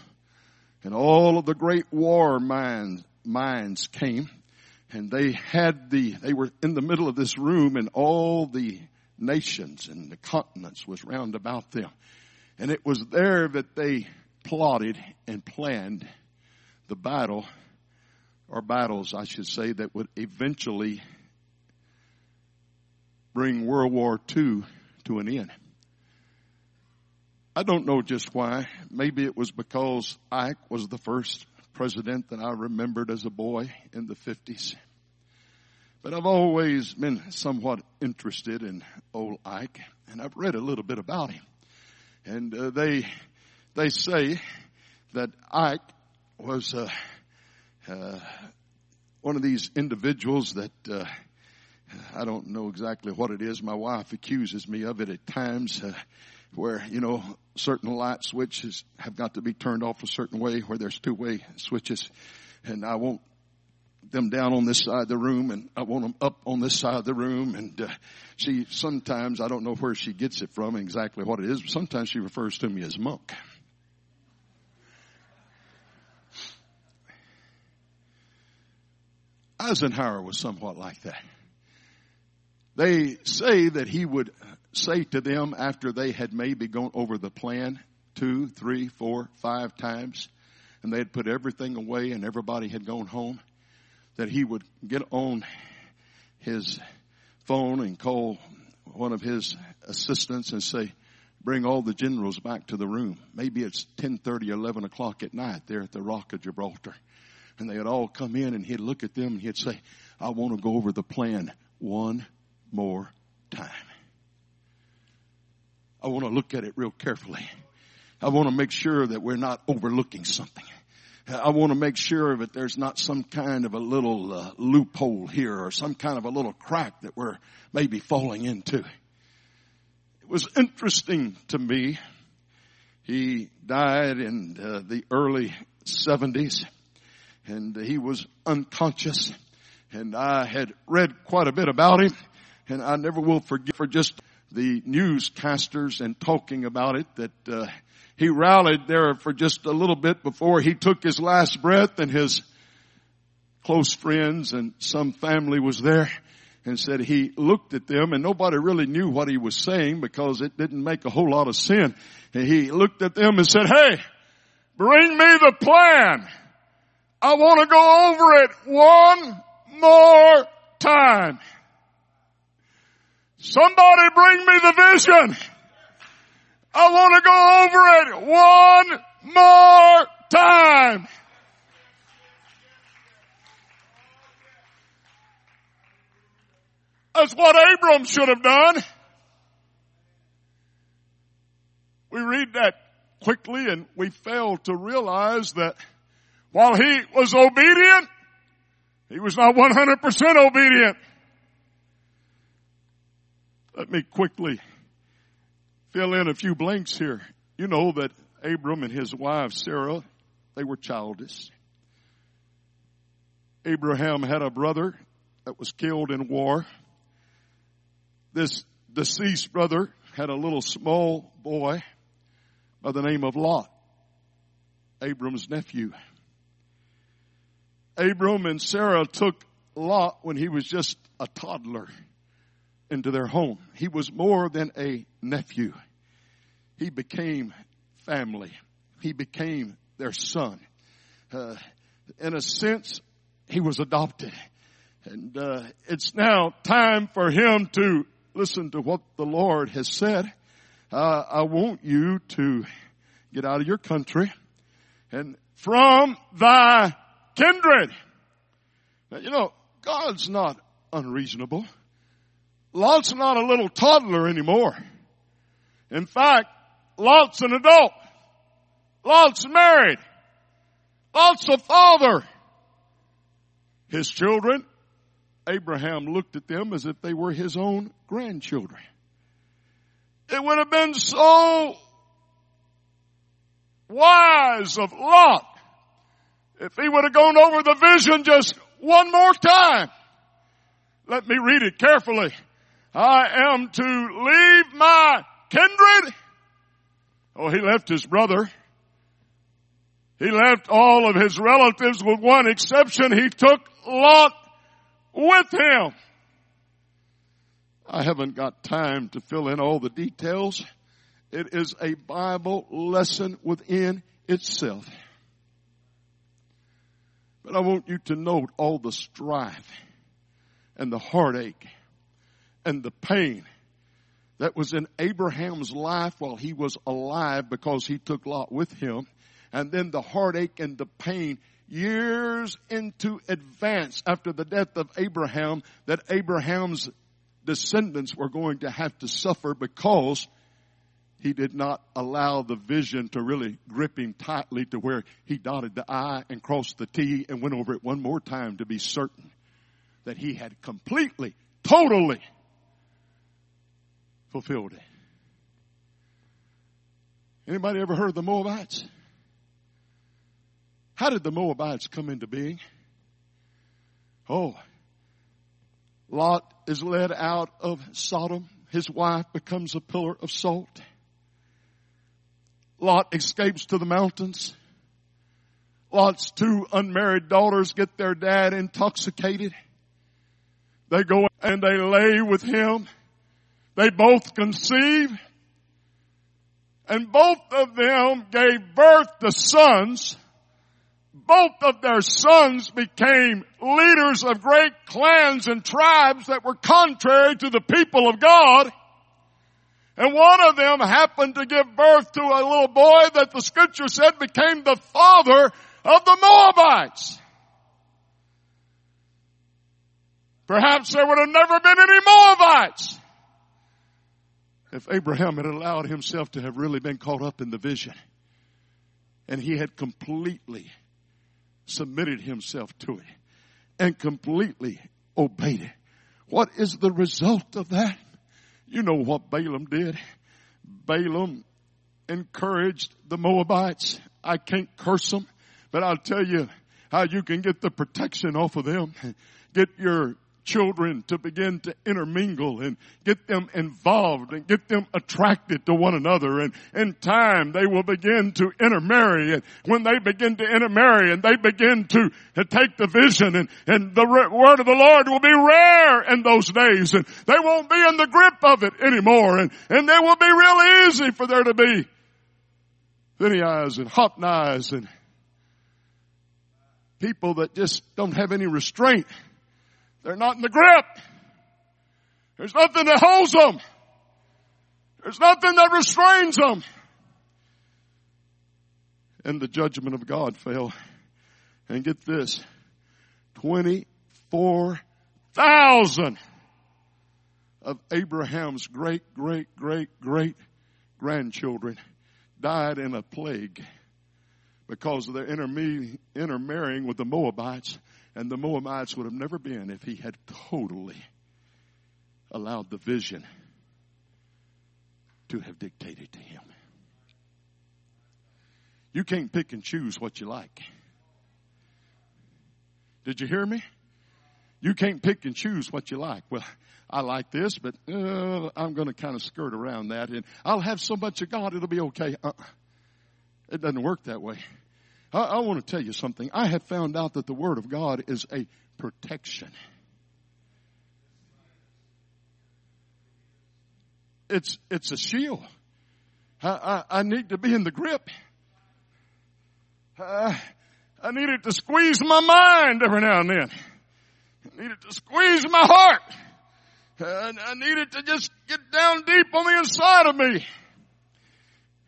and all of the great war minds came, and they were in the middle of this room, and all the nations and the continents was round about them. And it was there that they plotted and planned the battle, or battles, I should say, that would eventually bring World War II to an end. I don't know just why. Maybe it was because Ike was the first president that I remembered as a boy in the 50s. But I've always been somewhat interested in old Ike, and I've read a little bit about him. And they say that Ike was one of these individuals that I don't know exactly what it is. My wife accuses me of it at times, where, you know, certain light switches have got to be turned off a certain way, where there's two-way switches, and I won't them down on this side of the room, and I want them up on this side of the room. And she sometimes, I don't know where she gets it from and exactly what it is, but sometimes she refers to me as Monk. Eisenhower was somewhat like that. They say that he would say to them, after they had maybe gone over the plan 2, 3, 4, 5 times, and they had put everything away and everybody had gone home, that he would get on his phone and call one of his assistants and say, bring all the generals back to the room. Maybe it's 10:30, 11 o'clock at night there at the Rock of Gibraltar. And they would all come in, and he'd look at them, and he'd say, I want to go over the plan one more time. I want to look at it real carefully. I want to make sure that we're not overlooking something. I want to make sure that there's not some kind of a little loophole here, or some kind of a little crack that we're maybe falling into. It was interesting to me. He died in the early 70s. And he was unconscious, and I had read quite a bit about him, and I never will forget for just the newscasters and talking about it, that he rallied there for just a little bit before he took his last breath, and his close friends and some family was there, and said he looked at them, and nobody really knew what he was saying because it didn't make a whole lot of sense. And he looked at them and said, hey, bring me the plan. I want to go over it one more time. Somebody bring me the vision. I want to go over it one more time. That's what Abram should have done. We read that quickly and we fail to realize that while he was obedient, he was not 100% obedient. Let me quickly fill in a few blanks here. You know that Abram and his wife Sarah, they were childless. Abraham had a brother that was killed in war. This deceased brother had a little small boy by the name of Lot, Abram's nephew. Abram and Sarah took Lot when he was just a toddler into their home. He was more than a nephew. He became family. He became their son. In a sense, he was adopted. And it's now time for him to listen to what the Lord has said. I want you to get out of your country and from thy kindred. Now, you know, God's not unreasonable. Lot's not a little toddler anymore. In fact, Lot's an adult. Lot's married. Lot's a father. His children, Abraham looked at them as if they were his own grandchildren. It would have been so wise of Lot if he would have gone over the vision just one more time. Let me read it carefully. I am to leave my kindred. Oh, he left his brother. He left all of his relatives with one exception. He took Lot with him. I haven't got time to fill in all the details. It is a Bible lesson within itself. But I want you to note all the strife and the heartache and the pain that was in Abraham's life while he was alive because he took Lot with him. And then the heartache and the pain years into advance after the death of Abraham that Abraham's descendants were going to have to suffer because he did not allow the vision to really grip him tightly to where he dotted the I and crossed the T and went over it one more time to be certain that he had completely, totally fulfilled it. Anybody ever heard of the Moabites? How did the Moabites come into being? Oh, Lot is led out of Sodom. His wife becomes a pillar of salt. Lot escapes to the mountains. Lot's two unmarried daughters get their dad intoxicated. They go and they lay with him. They both conceive. And both of them gave birth to sons. Both of their sons became leaders of great clans and tribes that were contrary to the people of God. And one of them happened to give birth to a little boy that the scripture said became the father of the Moabites. Perhaps there would have never been any Moabites if Abraham had allowed himself to have really been caught up in the vision. And he had completely submitted himself to it and completely obeyed it. What is the result of that? You know what Balaam did. Balaam encouraged the Moabites. I can't curse them, but I'll tell you how you can get the protection off of them. Get your children to begin to intermingle and get them involved and get them attracted to one another, and in time they will begin to intermarry, and when they begin to intermarry and they begin to take the vision and the word of the Lord will be rare in those days and they won't be in the grip of it anymore, and they will be real easy for there to be Phinehas and Hophnis and people that just don't have any restraint. They're not in the grip. There's nothing that holds them. There's nothing that restrains them. And the judgment of God fell. And get this, 24,000 of Abraham's great grandchildren died in a plague because of their intermarrying with the Moabites. And the Moabites would have never been if he had totally allowed the vision to have dictated to him. You can't pick and choose what you like. Did you hear me? You can't pick and choose what you like. Well, I like this, but I'm going to kind of skirt around that. And I'll have so much of God, it'll be okay. It doesn't work that way. I want to tell you something. I have found out that the Word of God is a protection. It's a shield. I need to be in the grip. I need it to squeeze my mind every now and then. I need it to squeeze my heart. I need it to just get down deep on the inside of me.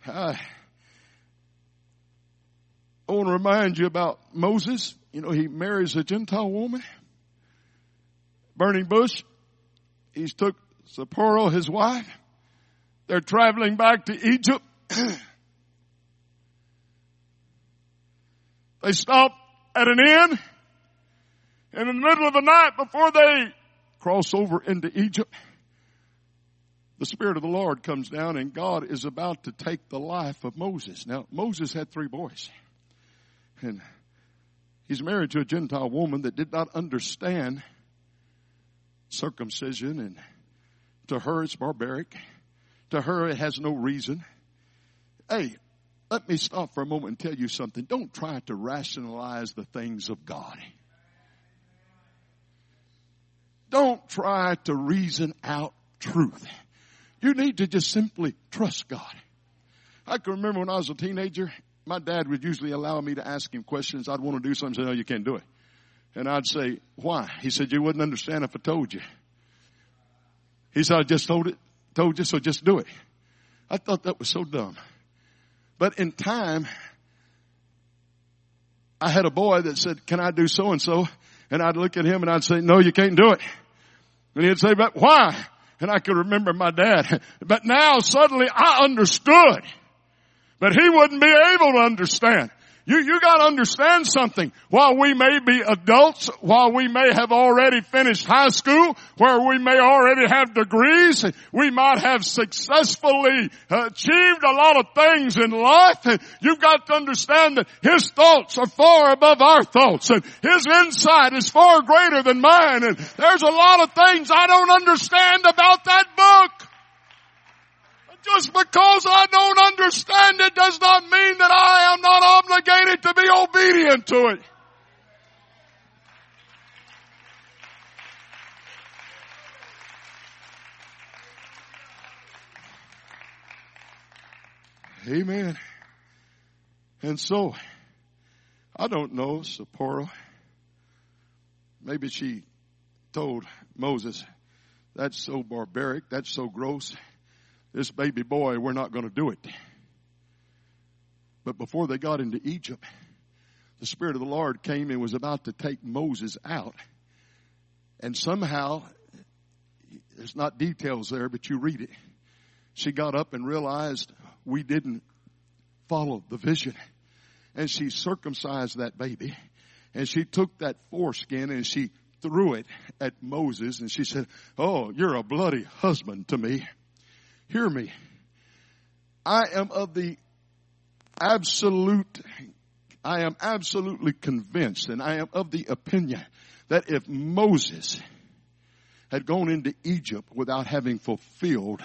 I want to remind you about Moses. You know, he marries a Gentile woman. Burning bush. He took Zipporah, his wife. They're traveling back to Egypt. They stop at an inn, and in the middle of the night before they cross over into Egypt, the Spirit of the Lord comes down, and God is about to take the life of Moses. Now, Moses had 3 boys, and he's married to a Gentile woman that did not understand circumcision, and to her it's barbaric. To her it has no reason. Hey, let me stop for a moment and tell you something. Don't try to rationalize the things of God. Don't try to reason out truth. You need to just simply trust God. I can remember when I was a teenager, my dad would usually allow me to ask him questions. I'd want to do something and say, no, you can't do it. And I'd say, why? He said, you wouldn't understand if I told you. He said, I just told you, so just do it. I thought that was so dumb. But in time, I had a boy that said, can I do so-and-so? And I'd look at him and I'd say, no, you can't do it. And he'd say, but why? And I could remember my dad. But now suddenly I understood. But he wouldn't be able to understand. You got to understand something. While we may be adults, while we may have already finished high school, where we may already have degrees, we might have successfully achieved a lot of things in life, you've got to understand that his thoughts are far above our thoughts, and his insight is far greater than mine, and there's a lot of things I don't understand about that book. Just because I don't understand it does not mean that I am not obligated to be obedient to it. Amen. And so, I don't know, Zipporah, maybe she told Moses, that's so barbaric, that's so gross. This baby boy, we're not going to do it. But before they got into Egypt, the Spirit of the Lord came and was about to take Moses out. And somehow, there's not details there, but you read it. She got up and realized we didn't follow the vision. And she circumcised that baby. And she took that foreskin and she threw it at Moses. And she said, oh, you're a bloody husband to me. Hear me. I am absolutely convinced, and I am of the opinion that if Moses had gone into Egypt without having fulfilled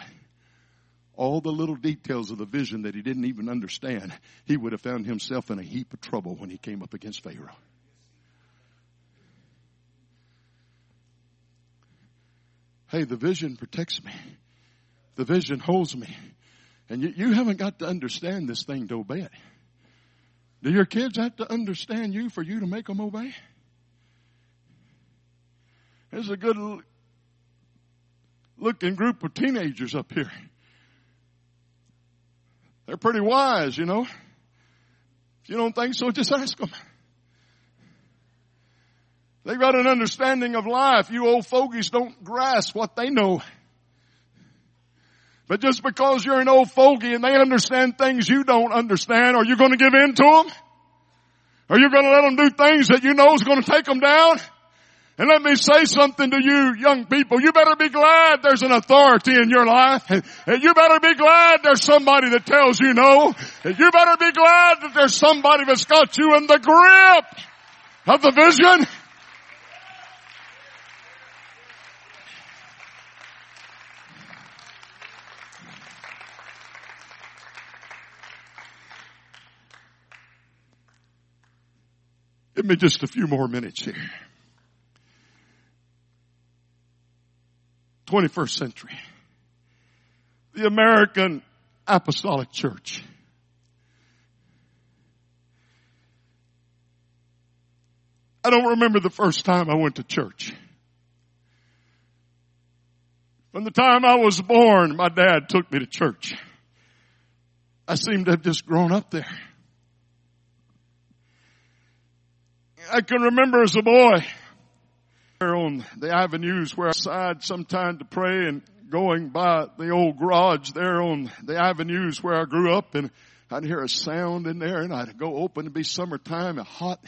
all the little details of the vision that he didn't even understand, he would have found himself in a heap of trouble when he came up against Pharaoh. Hey, the vision protects me. The vision holds me. And you haven't got to understand this thing to obey it. Do your kids have to understand you for you to make them obey? There's a good looking group of teenagers up here. They're pretty wise, you know. If you don't think so, just ask them. They've got an understanding of life. You old fogies don't grasp what they know. But just because you're an old fogey and they understand things you don't understand, are you going to give in to them? Are you going to let them do things that you know is going to take them down? And let me say something to you young people. You better be glad there's an authority in your life. And you better be glad there's somebody that tells you no. And you better be glad that there's somebody that's got you in the grip of the vision. Give me just a few more minutes here. 21st century. The American Apostolic Church. I don't remember the first time I went to church. From the time I was born, my dad took me to church. I seem to have just grown up there. I can remember as a boy on the avenues where I decided sometime to pray, and going by the old garage there on the avenues where I grew up, and I'd hear a sound in there, and I'd go open. It'd be summertime and hot,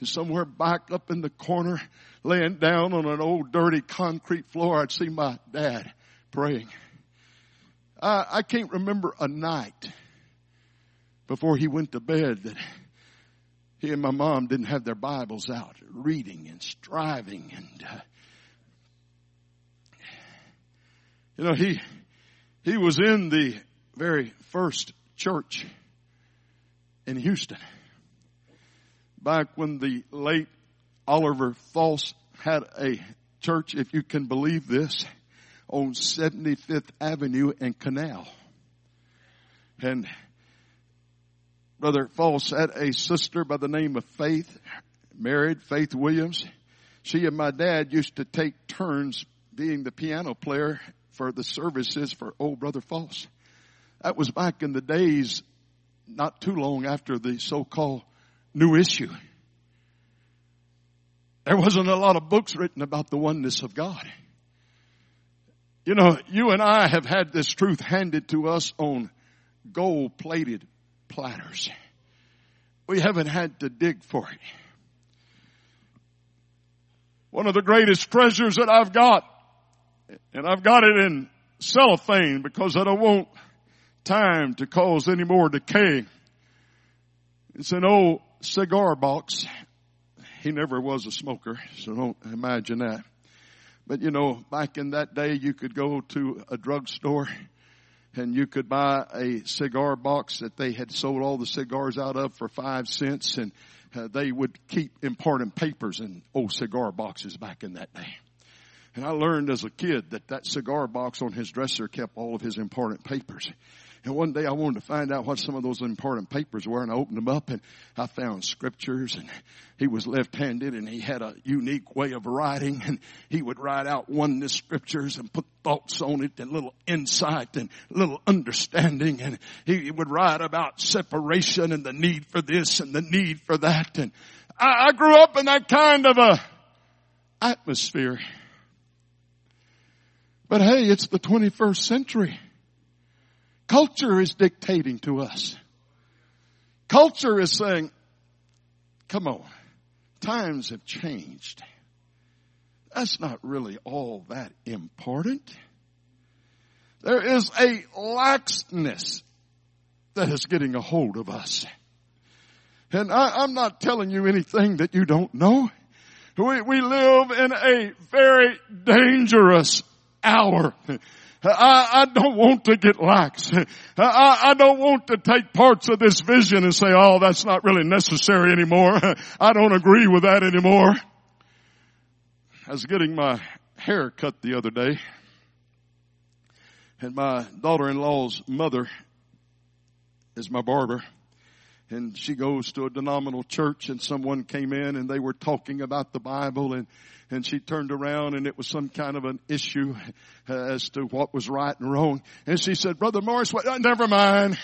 and somewhere back up in the corner, laying down on an old dirty concrete floor, I'd see my dad praying. I can't remember a night before he went to bed that he and my mom didn't have their Bibles out, reading and striving. And you know, he was in the very first church in Houston back when the late Oliver Foss had a church, if you can believe this, on 75th Avenue and Canal. And Brother Foss had a sister by the name of Faith, married, Faith Williams. She and my dad used to take turns being the piano player for the services for old Brother Foss. That was back in the days, not too long after the so-called New Issue. There wasn't a lot of books written about the oneness of God. You know, you and I have had this truth handed to us on gold-plated platters. We haven't had to dig for it. One of the greatest treasures that I've got, and I've got it in cellophane because I don't want time to cause any more decay. It's an old cigar box. He never was a smoker, so don't imagine that. But you know, back in that day, you could go to a drugstore and you could buy a cigar box that they had sold all the cigars out of for 5 cents. And they would keep important papers in old cigar boxes back in that day. And I learned as a kid that that cigar box on his dresser kept all of his important papers. And one day I wanted to find out what some of those important papers were, and I opened them up and I found scriptures, and he was left-handed and he had a unique way of writing, and he would write out oneness scriptures and put thoughts on it and little insight and little understanding, and he would write about separation and the need for this and the need for that. And I grew up in that kind of a atmosphere. But hey, it's the 21st century. Culture is dictating to us. Culture is saying, come on, times have changed. That's not really all that important. There is a laxness that is getting a hold of us. And I'm not telling you anything that you don't know. We live in a very dangerous hour. I don't want to get lax. I don't want to take parts of this vision and say, oh, that's not really necessary anymore. I don't agree with that anymore. I was getting my hair cut the other day, and my daughter-in-law's mother is my barber, and she goes to a denominational church, and someone came in and they were talking about the Bible, and she turned around, and it was some kind of an issue as to what was right and wrong. And she said, Brother Morris, never mind.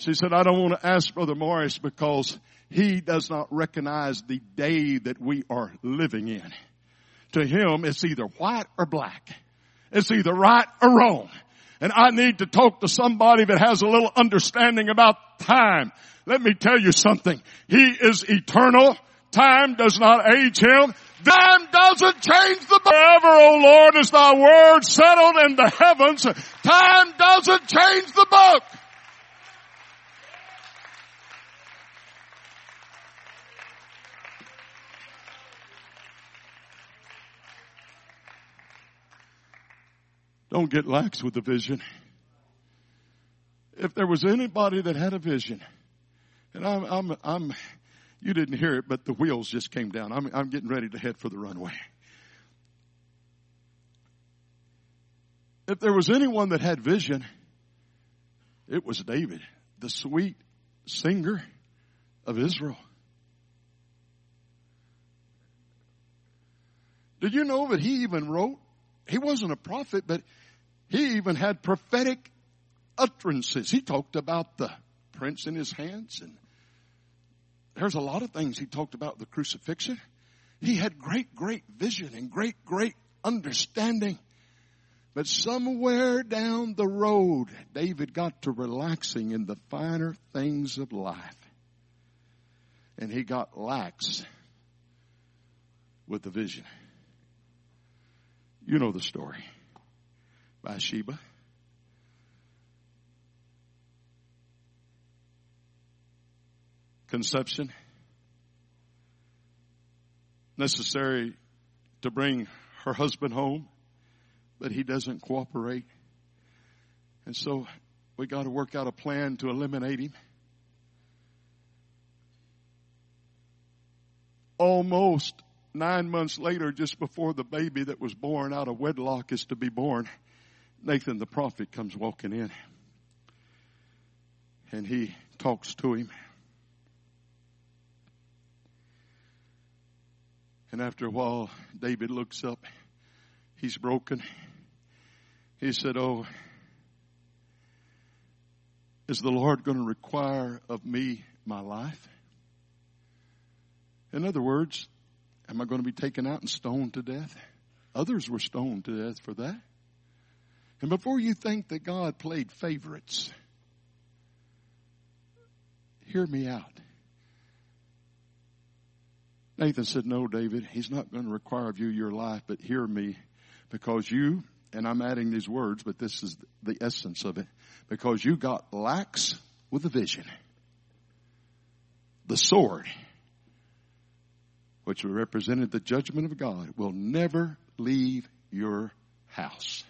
She said, I don't want to ask Brother Morris because he does not recognize the day that we are living in. To him, it's either white or black. It's either right or wrong. And I need to talk to somebody that has a little understanding about time. Let me tell you something. He is eternal. Time does not age him. Time doesn't change the forever, O Lord, is thy word settled in the heavens. Time doesn't change the book. Don't get lax with the vision. If there was anybody that had a vision, and you didn't hear it, but the wheels just came down. I'm getting ready to head for the runway. If there was anyone that had vision, it was David, the sweet singer of Israel. Did you know that he even wrote? He wasn't a prophet, but he even had prophetic utterances. He talked about the prince in his hands, and there's a lot of things he talked about, the crucifixion. He had great, great vision and great, great understanding. But somewhere down the road, David got to relaxing in the finer things of life. And he got lax with the vision. You know the story. Bathsheba. Conception. Necessary to bring her husband home. But he doesn't cooperate. And so we got to work out a plan to eliminate him. Almost 9 months later, just before the baby that was born out of wedlock is to be born, Nathan the prophet comes walking in. And he talks to him. And after a while, David looks up. He's broken. He said, oh, is the Lord going to require of me my life? In other words, am I going to be taken out and stoned to death? Others were stoned to death for that. And before you think that God played favorites, hear me out. Nathan said, no, David, he's not going to require of you your life, but hear me, because you, and I'm adding these words, but this is the essence of it, because you got lax with the vision. The sword, which represented the judgment of God, will never leave your house.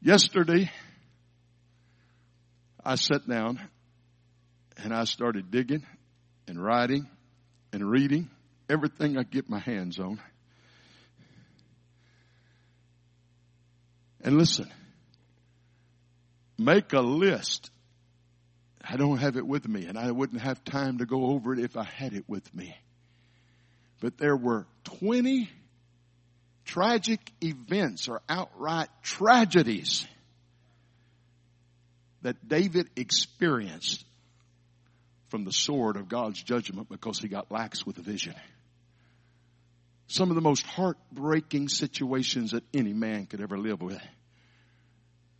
Yesterday, I sat down and I started digging and writing and reading everything I get my hands on. And listen, make a list. I don't have it with me, and I wouldn't have time to go over it if I had it with me. But there were 20 tragic events or outright tragedies that David experienced from the sword of God's judgment because he got lax with the vision. Some of the most heartbreaking situations that any man could ever live with,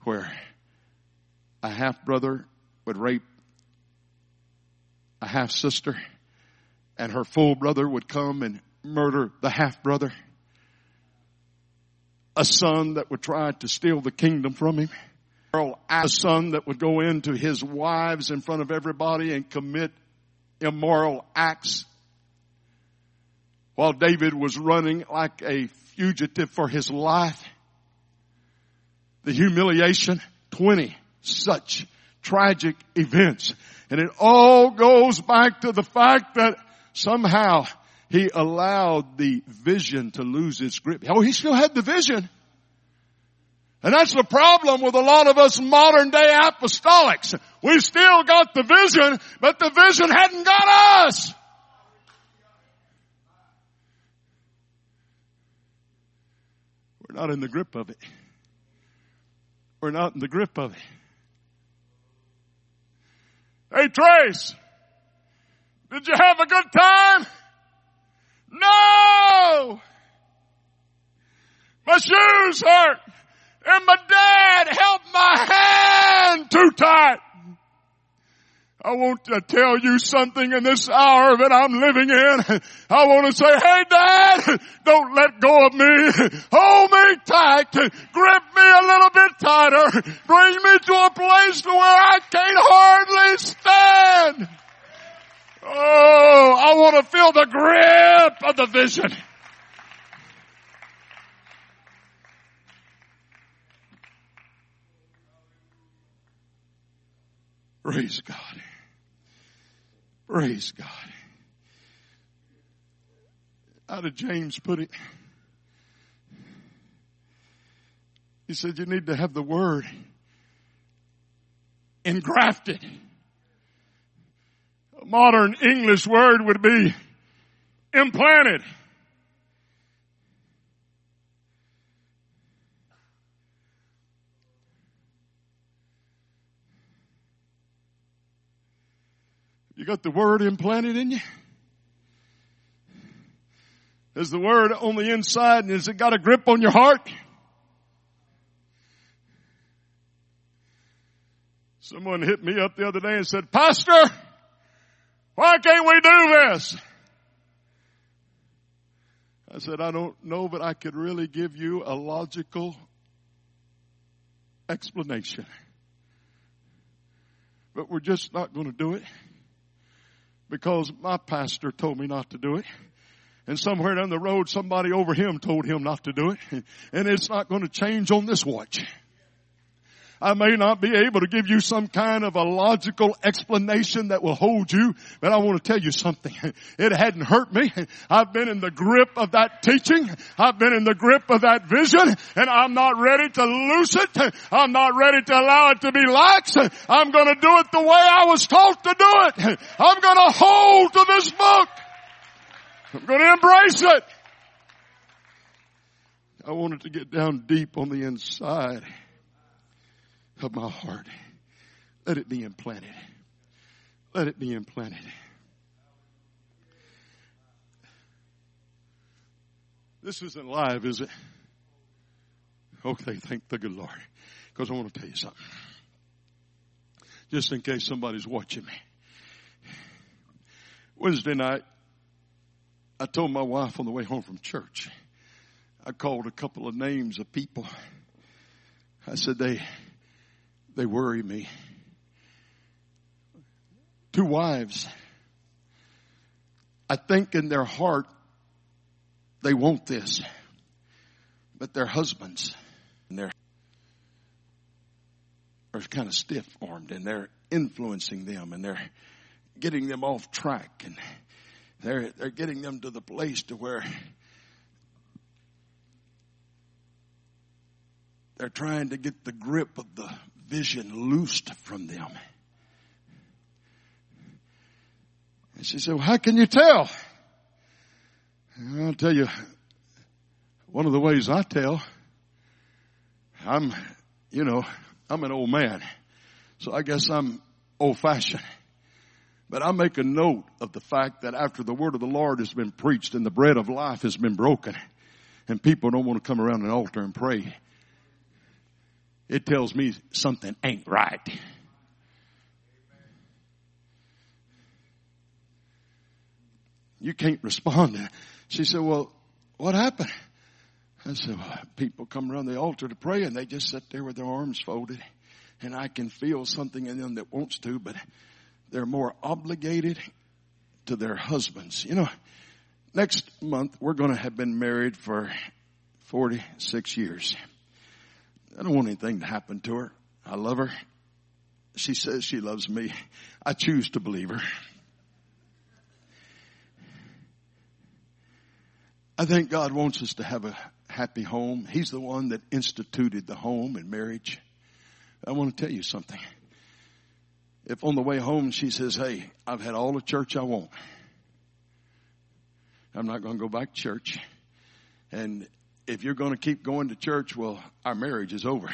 where a half-brother would rape a half-sister, and her full brother would come and murder the half-brother. A son that would try to steal the kingdom from him. A son that would go into his wives in front of everybody and commit immoral acts. While David was running like a fugitive for his life. The humiliation, 20 such tragic events. And it all goes back to the fact that somehow he allowed the vision to lose its grip. Oh, he still had the vision. And that's the problem with a lot of us modern day apostolics. We still got the vision, but the vision hadn't got us. We're not in the grip of it. We're not in the grip of it. Hey, Trace, did you have a good time? No! My shoes hurt, and my dad held my hand too tight. I want to tell you something in this hour that I'm living in. I want to say, hey, Dad, don't let go of me. Hold me tight. Grip me a little bit tighter. Bring me to a place where I can't hardly stand. Oh, I want to feel the grip of the vision. Praise God. Praise God. How did James put it? He said you need to have the word engrafted. A modern English word would be implanted. You got the word implanted in you? Is the word on the inside and has it got a grip on your heart? Someone hit me up the other day and said, Pastor, why can't we do this? I said, I don't know, but I could really give you a logical explanation. But we're just not going to do it. Because my pastor told me not to do it. And somewhere down the road, somebody over him told him not to do it. And it's not going to change on this watch. I may not be able to give you some kind of a logical explanation that will hold you, but I want to tell you something. It hadn't hurt me. I've been in the grip of that teaching. I've been in the grip of that vision, and I'm not ready to loose it. I'm not ready to allow it to be lax. I'm going to do it the way I was taught to do it. I'm going to hold to this book. I'm going to embrace it. I want it to get down deep on the inside of my heart. Let it be implanted. Let it be implanted. This isn't live, is it? Okay, thank the good Lord. Because I want to tell you something. Just in case somebody's watching me. Wednesday night, I told my wife on the way home from church, I called a couple of names of people. I said, They worry me. Two wives. I think in their heart they want this. But their husbands and their are kind of stiff-armed and they're influencing them and they're getting them off track and they're getting them to the place to where they're trying to get the grip of the vision loosed from them. And she said, well, how can you tell? And I'll tell you, one of the ways I tell, I'm an old man, so I guess I'm old-fashioned. But I make a note of the fact that after the word of the Lord has been preached and the bread of life has been broken, and people don't want to come around an altar and pray, it tells me something ain't right. You can't respond. She said, well, what happened? I said, well, people come around the altar to pray and they just sit there with their arms folded. And I can feel something in them that wants to, but they're more obligated to their husbands. You know, next month we're going to have been married for 46 years. I don't want anything to happen to her. I love her. She says she loves me. I choose to believe her. I think God wants us to have a happy home. He's the one that instituted the home and marriage. I want to tell you something. If on the way home she says, hey, I've had all the church I want. I'm not going to go back to church. And if you're going to keep going to church, well, our marriage is over.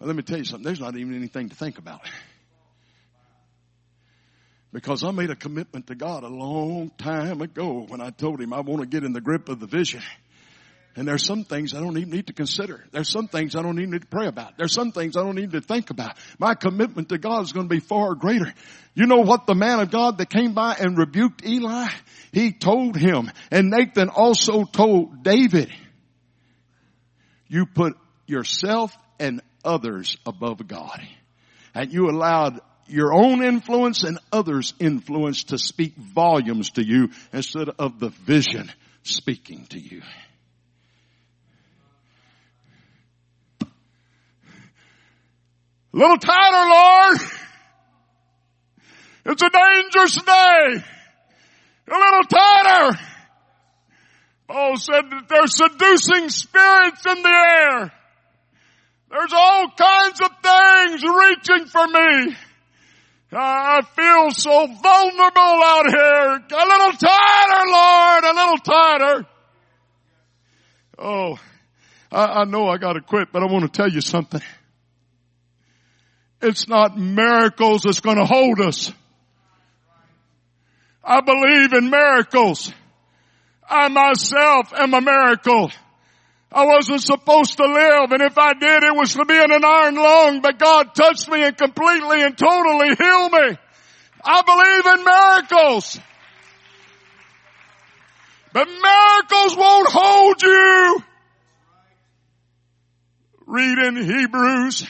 Well, let me tell you something. There's not even anything to think about. Because I made a commitment to God a long time ago when I told him I want to get in the grip of the vision. And there's some things I don't even need to consider. There's some things I don't even need to pray about. There's some things I don't need to think about. My commitment to God is going to be far greater. You know what the man of God that came by and rebuked Eli? He told him, and Nathan also told David, you put yourself and others above God. And you allowed your own influence and others' influence to speak volumes to you instead of the vision speaking to you. A little tighter, Lord. It's a dangerous day. A little tighter. Paul said that there's seducing spirits in the air. There's all kinds of things reaching for me. I feel so vulnerable out here. A little tighter, Lord. A little tighter. Oh, I know I got to quit, but I want to tell you something. It's not miracles that's going to hold us. I believe in miracles. I myself am a miracle. I wasn't supposed to live, and if I did, it was to be in an iron lung, but God touched me and completely and totally healed me. I believe in miracles. But miracles won't hold you. Read in Hebrews.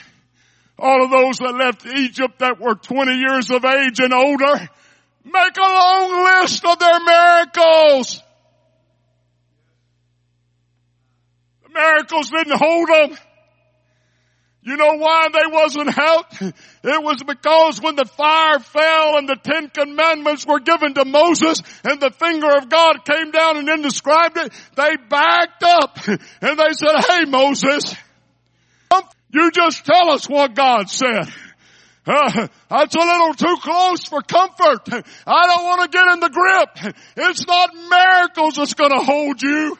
All of those that left Egypt that were 20 years of age and older, make a long list of their miracles. The miracles didn't hold them. You know why they wasn't helped? It was because when the fire fell and the 10 commandments were given to Moses and the finger of God came down and then described it, they backed up and they said, hey, Moses, you just tell us what God said. That's a little too close for comfort. I don't want to get in the grip. It's not miracles that's going to hold you.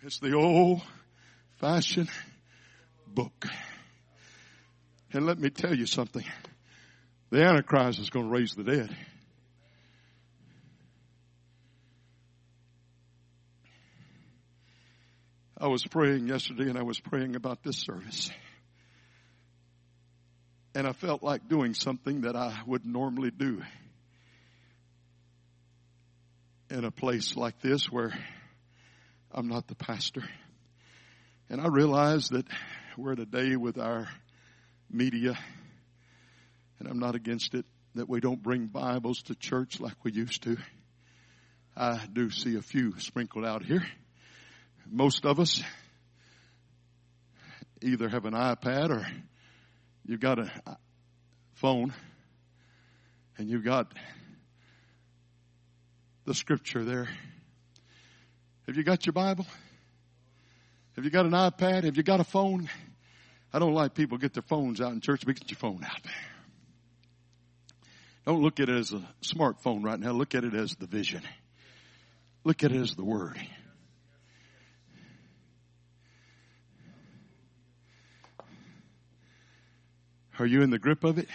It's the old-fashioned book. And let me tell you something. The Antichrist is going to raise the dead. I was praying yesterday, and I was praying about this service. And I felt like doing something that I would normally do in a place like this where I'm not the pastor. And I realized that we're at a day with our media, and I'm not against it, that we don't bring Bibles to church like we used to. I do see a few sprinkled out here. Most of us either have an iPad or you've got a phone and you've got the scripture there. Have you got your Bible? Have you got an iPad? Have you got a phone? I don't like people get their phones out in church, but get your phone out. Don't look at it as a smartphone right now. Look at it as the vision. Look at it as the word. Are you in the grip of it?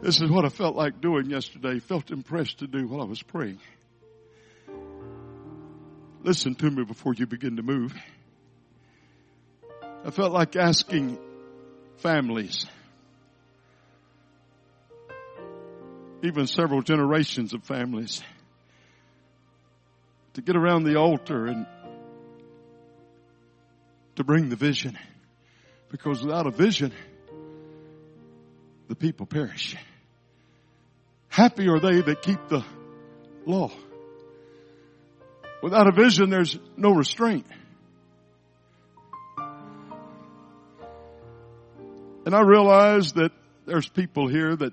This is what I felt like doing yesterday. Felt impressed to do while I was praying. Listen to me before you begin to move. I felt like asking families, even several generations of families, to get around the altar and to bring the vision. Because without a vision, the people perish. Happy are they that keep the law. Without a vision, there's no restraint. And I realize that there's people here that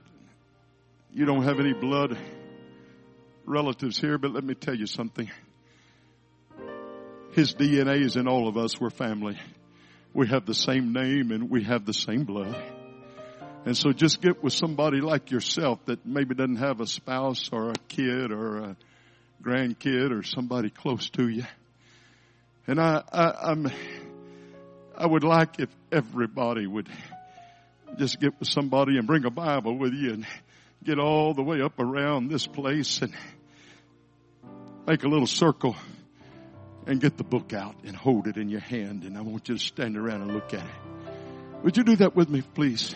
you don't have any blood relatives here, but let me tell you something. His DNA is in all of us. We're family. We have the same name and we have the same blood. And so just get with somebody like yourself that maybe doesn't have a spouse or a kid or a grandkid or somebody close to you. And I would like if everybody would just get with somebody and bring a Bible with you and get all the way up around this place and make a little circle and get the book out and hold it in your hand. And I want you to stand around and look at it. Would you do that with me, please?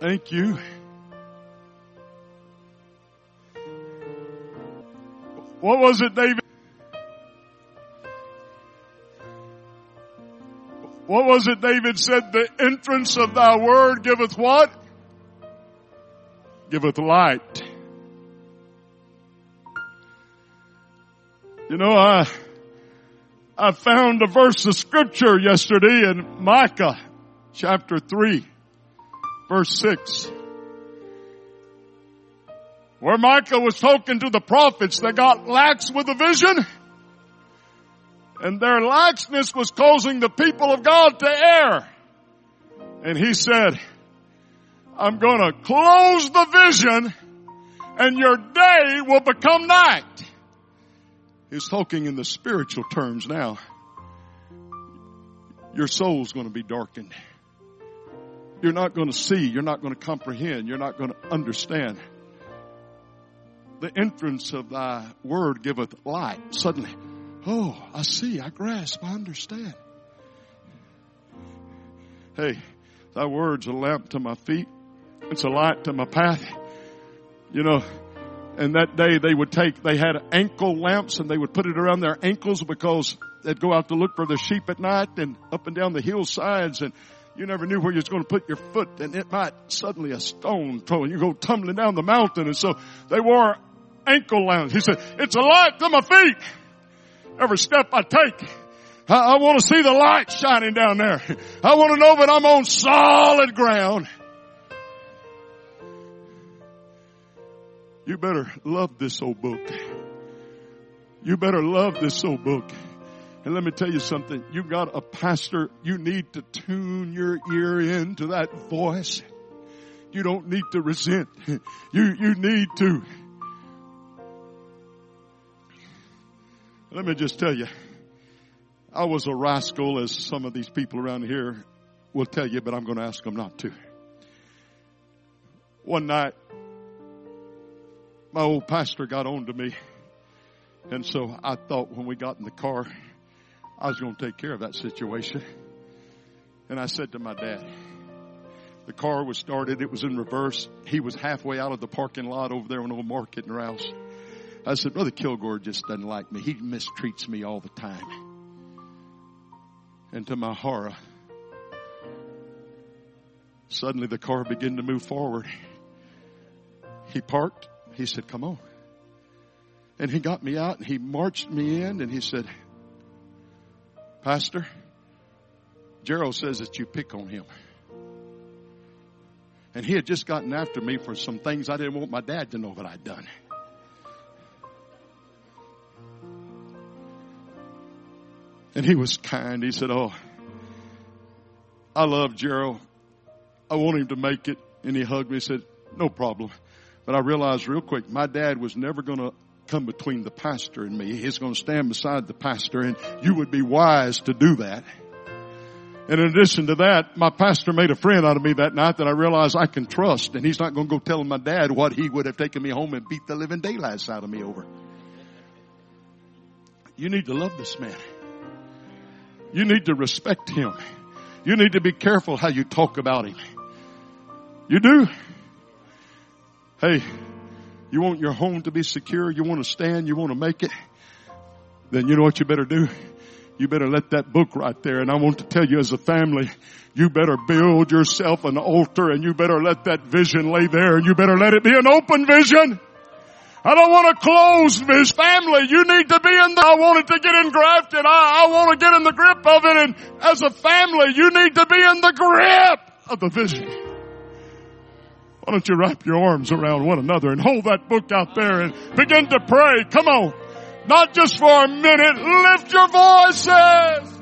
Thank you. What was it, David? What was it David said? The entrance of thy word giveth what? Giveth light. You know, I found a verse of scripture yesterday in Micah chapter 3, verse 6, where Micah was talking to the prophets that got lax with the vision, and their laxness was causing the people of God to err. And he said, I'm going to close the vision and your day will become night. He's talking in the spiritual terms now. Your soul's going to be darkened. You're not going to see. You're not going to comprehend. You're not going to understand. The entrance of thy word giveth light. Suddenly, oh, I see, I grasp, I understand. Hey, thy word's a lamp to my feet. It's a light to my path. You know, and that day they had ankle lamps and they would put it around their ankles because they'd go out to look for the sheep at night and up and down the hillsides, and you never knew where you was going to put your foot, and it might suddenly a stone throw and you go tumbling down the mountain. And so they wore ankle lamps. He said, it's a light to my feet. Every step I take, I want to see the light shining down there. I want to know that I'm on solid ground. You better love this old book. You better love this old book. And let me tell you something. You got a pastor. You need to tune your ear in to that voice. You don't need to resent. You need to. Let me just tell you. I was a rascal, as some of these people around here will tell you, but I'm going to ask them not to. One night, my old pastor got on to me, and so I thought when we got in the car, I was going to take care of that situation. And I said to my dad, the car was started, it was in reverse. He was halfway out of the parking lot over there on Old Market and Rouse. I said, Brother Kilgore just doesn't like me. He mistreats me all the time. And to my horror, suddenly the car began to move forward. He parked. He said, come on. And he got me out and he marched me in and he said, Pastor, Gerald says that you pick on him. And he had just gotten after me for some things I didn't want my dad to know that I'd done. And he was kind. He said, oh, I love Gerald. I want him to make it. And he hugged me and said, no problem. But I realized real quick, my dad was never going to come between the pastor and me. He's going to stand beside the pastor, and you would be wise to do that. And in addition to that, my pastor made a friend out of me that night that I realized I can trust, and he's not going to go telling my dad what he would have taken me home and beat the living daylights out of me over. You need to love this man. You need to respect him. You need to be careful how you talk about him. You do. Hey, you want your home to be secure? You want to stand? You want to make it? then you know what you better do? You better let that book right there. And I want to tell you as a family, you better build yourself an altar, and you better let that vision lay there, and you better let it be an open vision. I don't want a closed vision. Family, you need to be in there. I want it to get engrafted. I want to get in the grip of it. And as a family, you need to be in the grip of the vision. Why don't you wrap your arms around one another and hold that book out there and begin to pray? Come on. Not just for a minute. Lift your voices.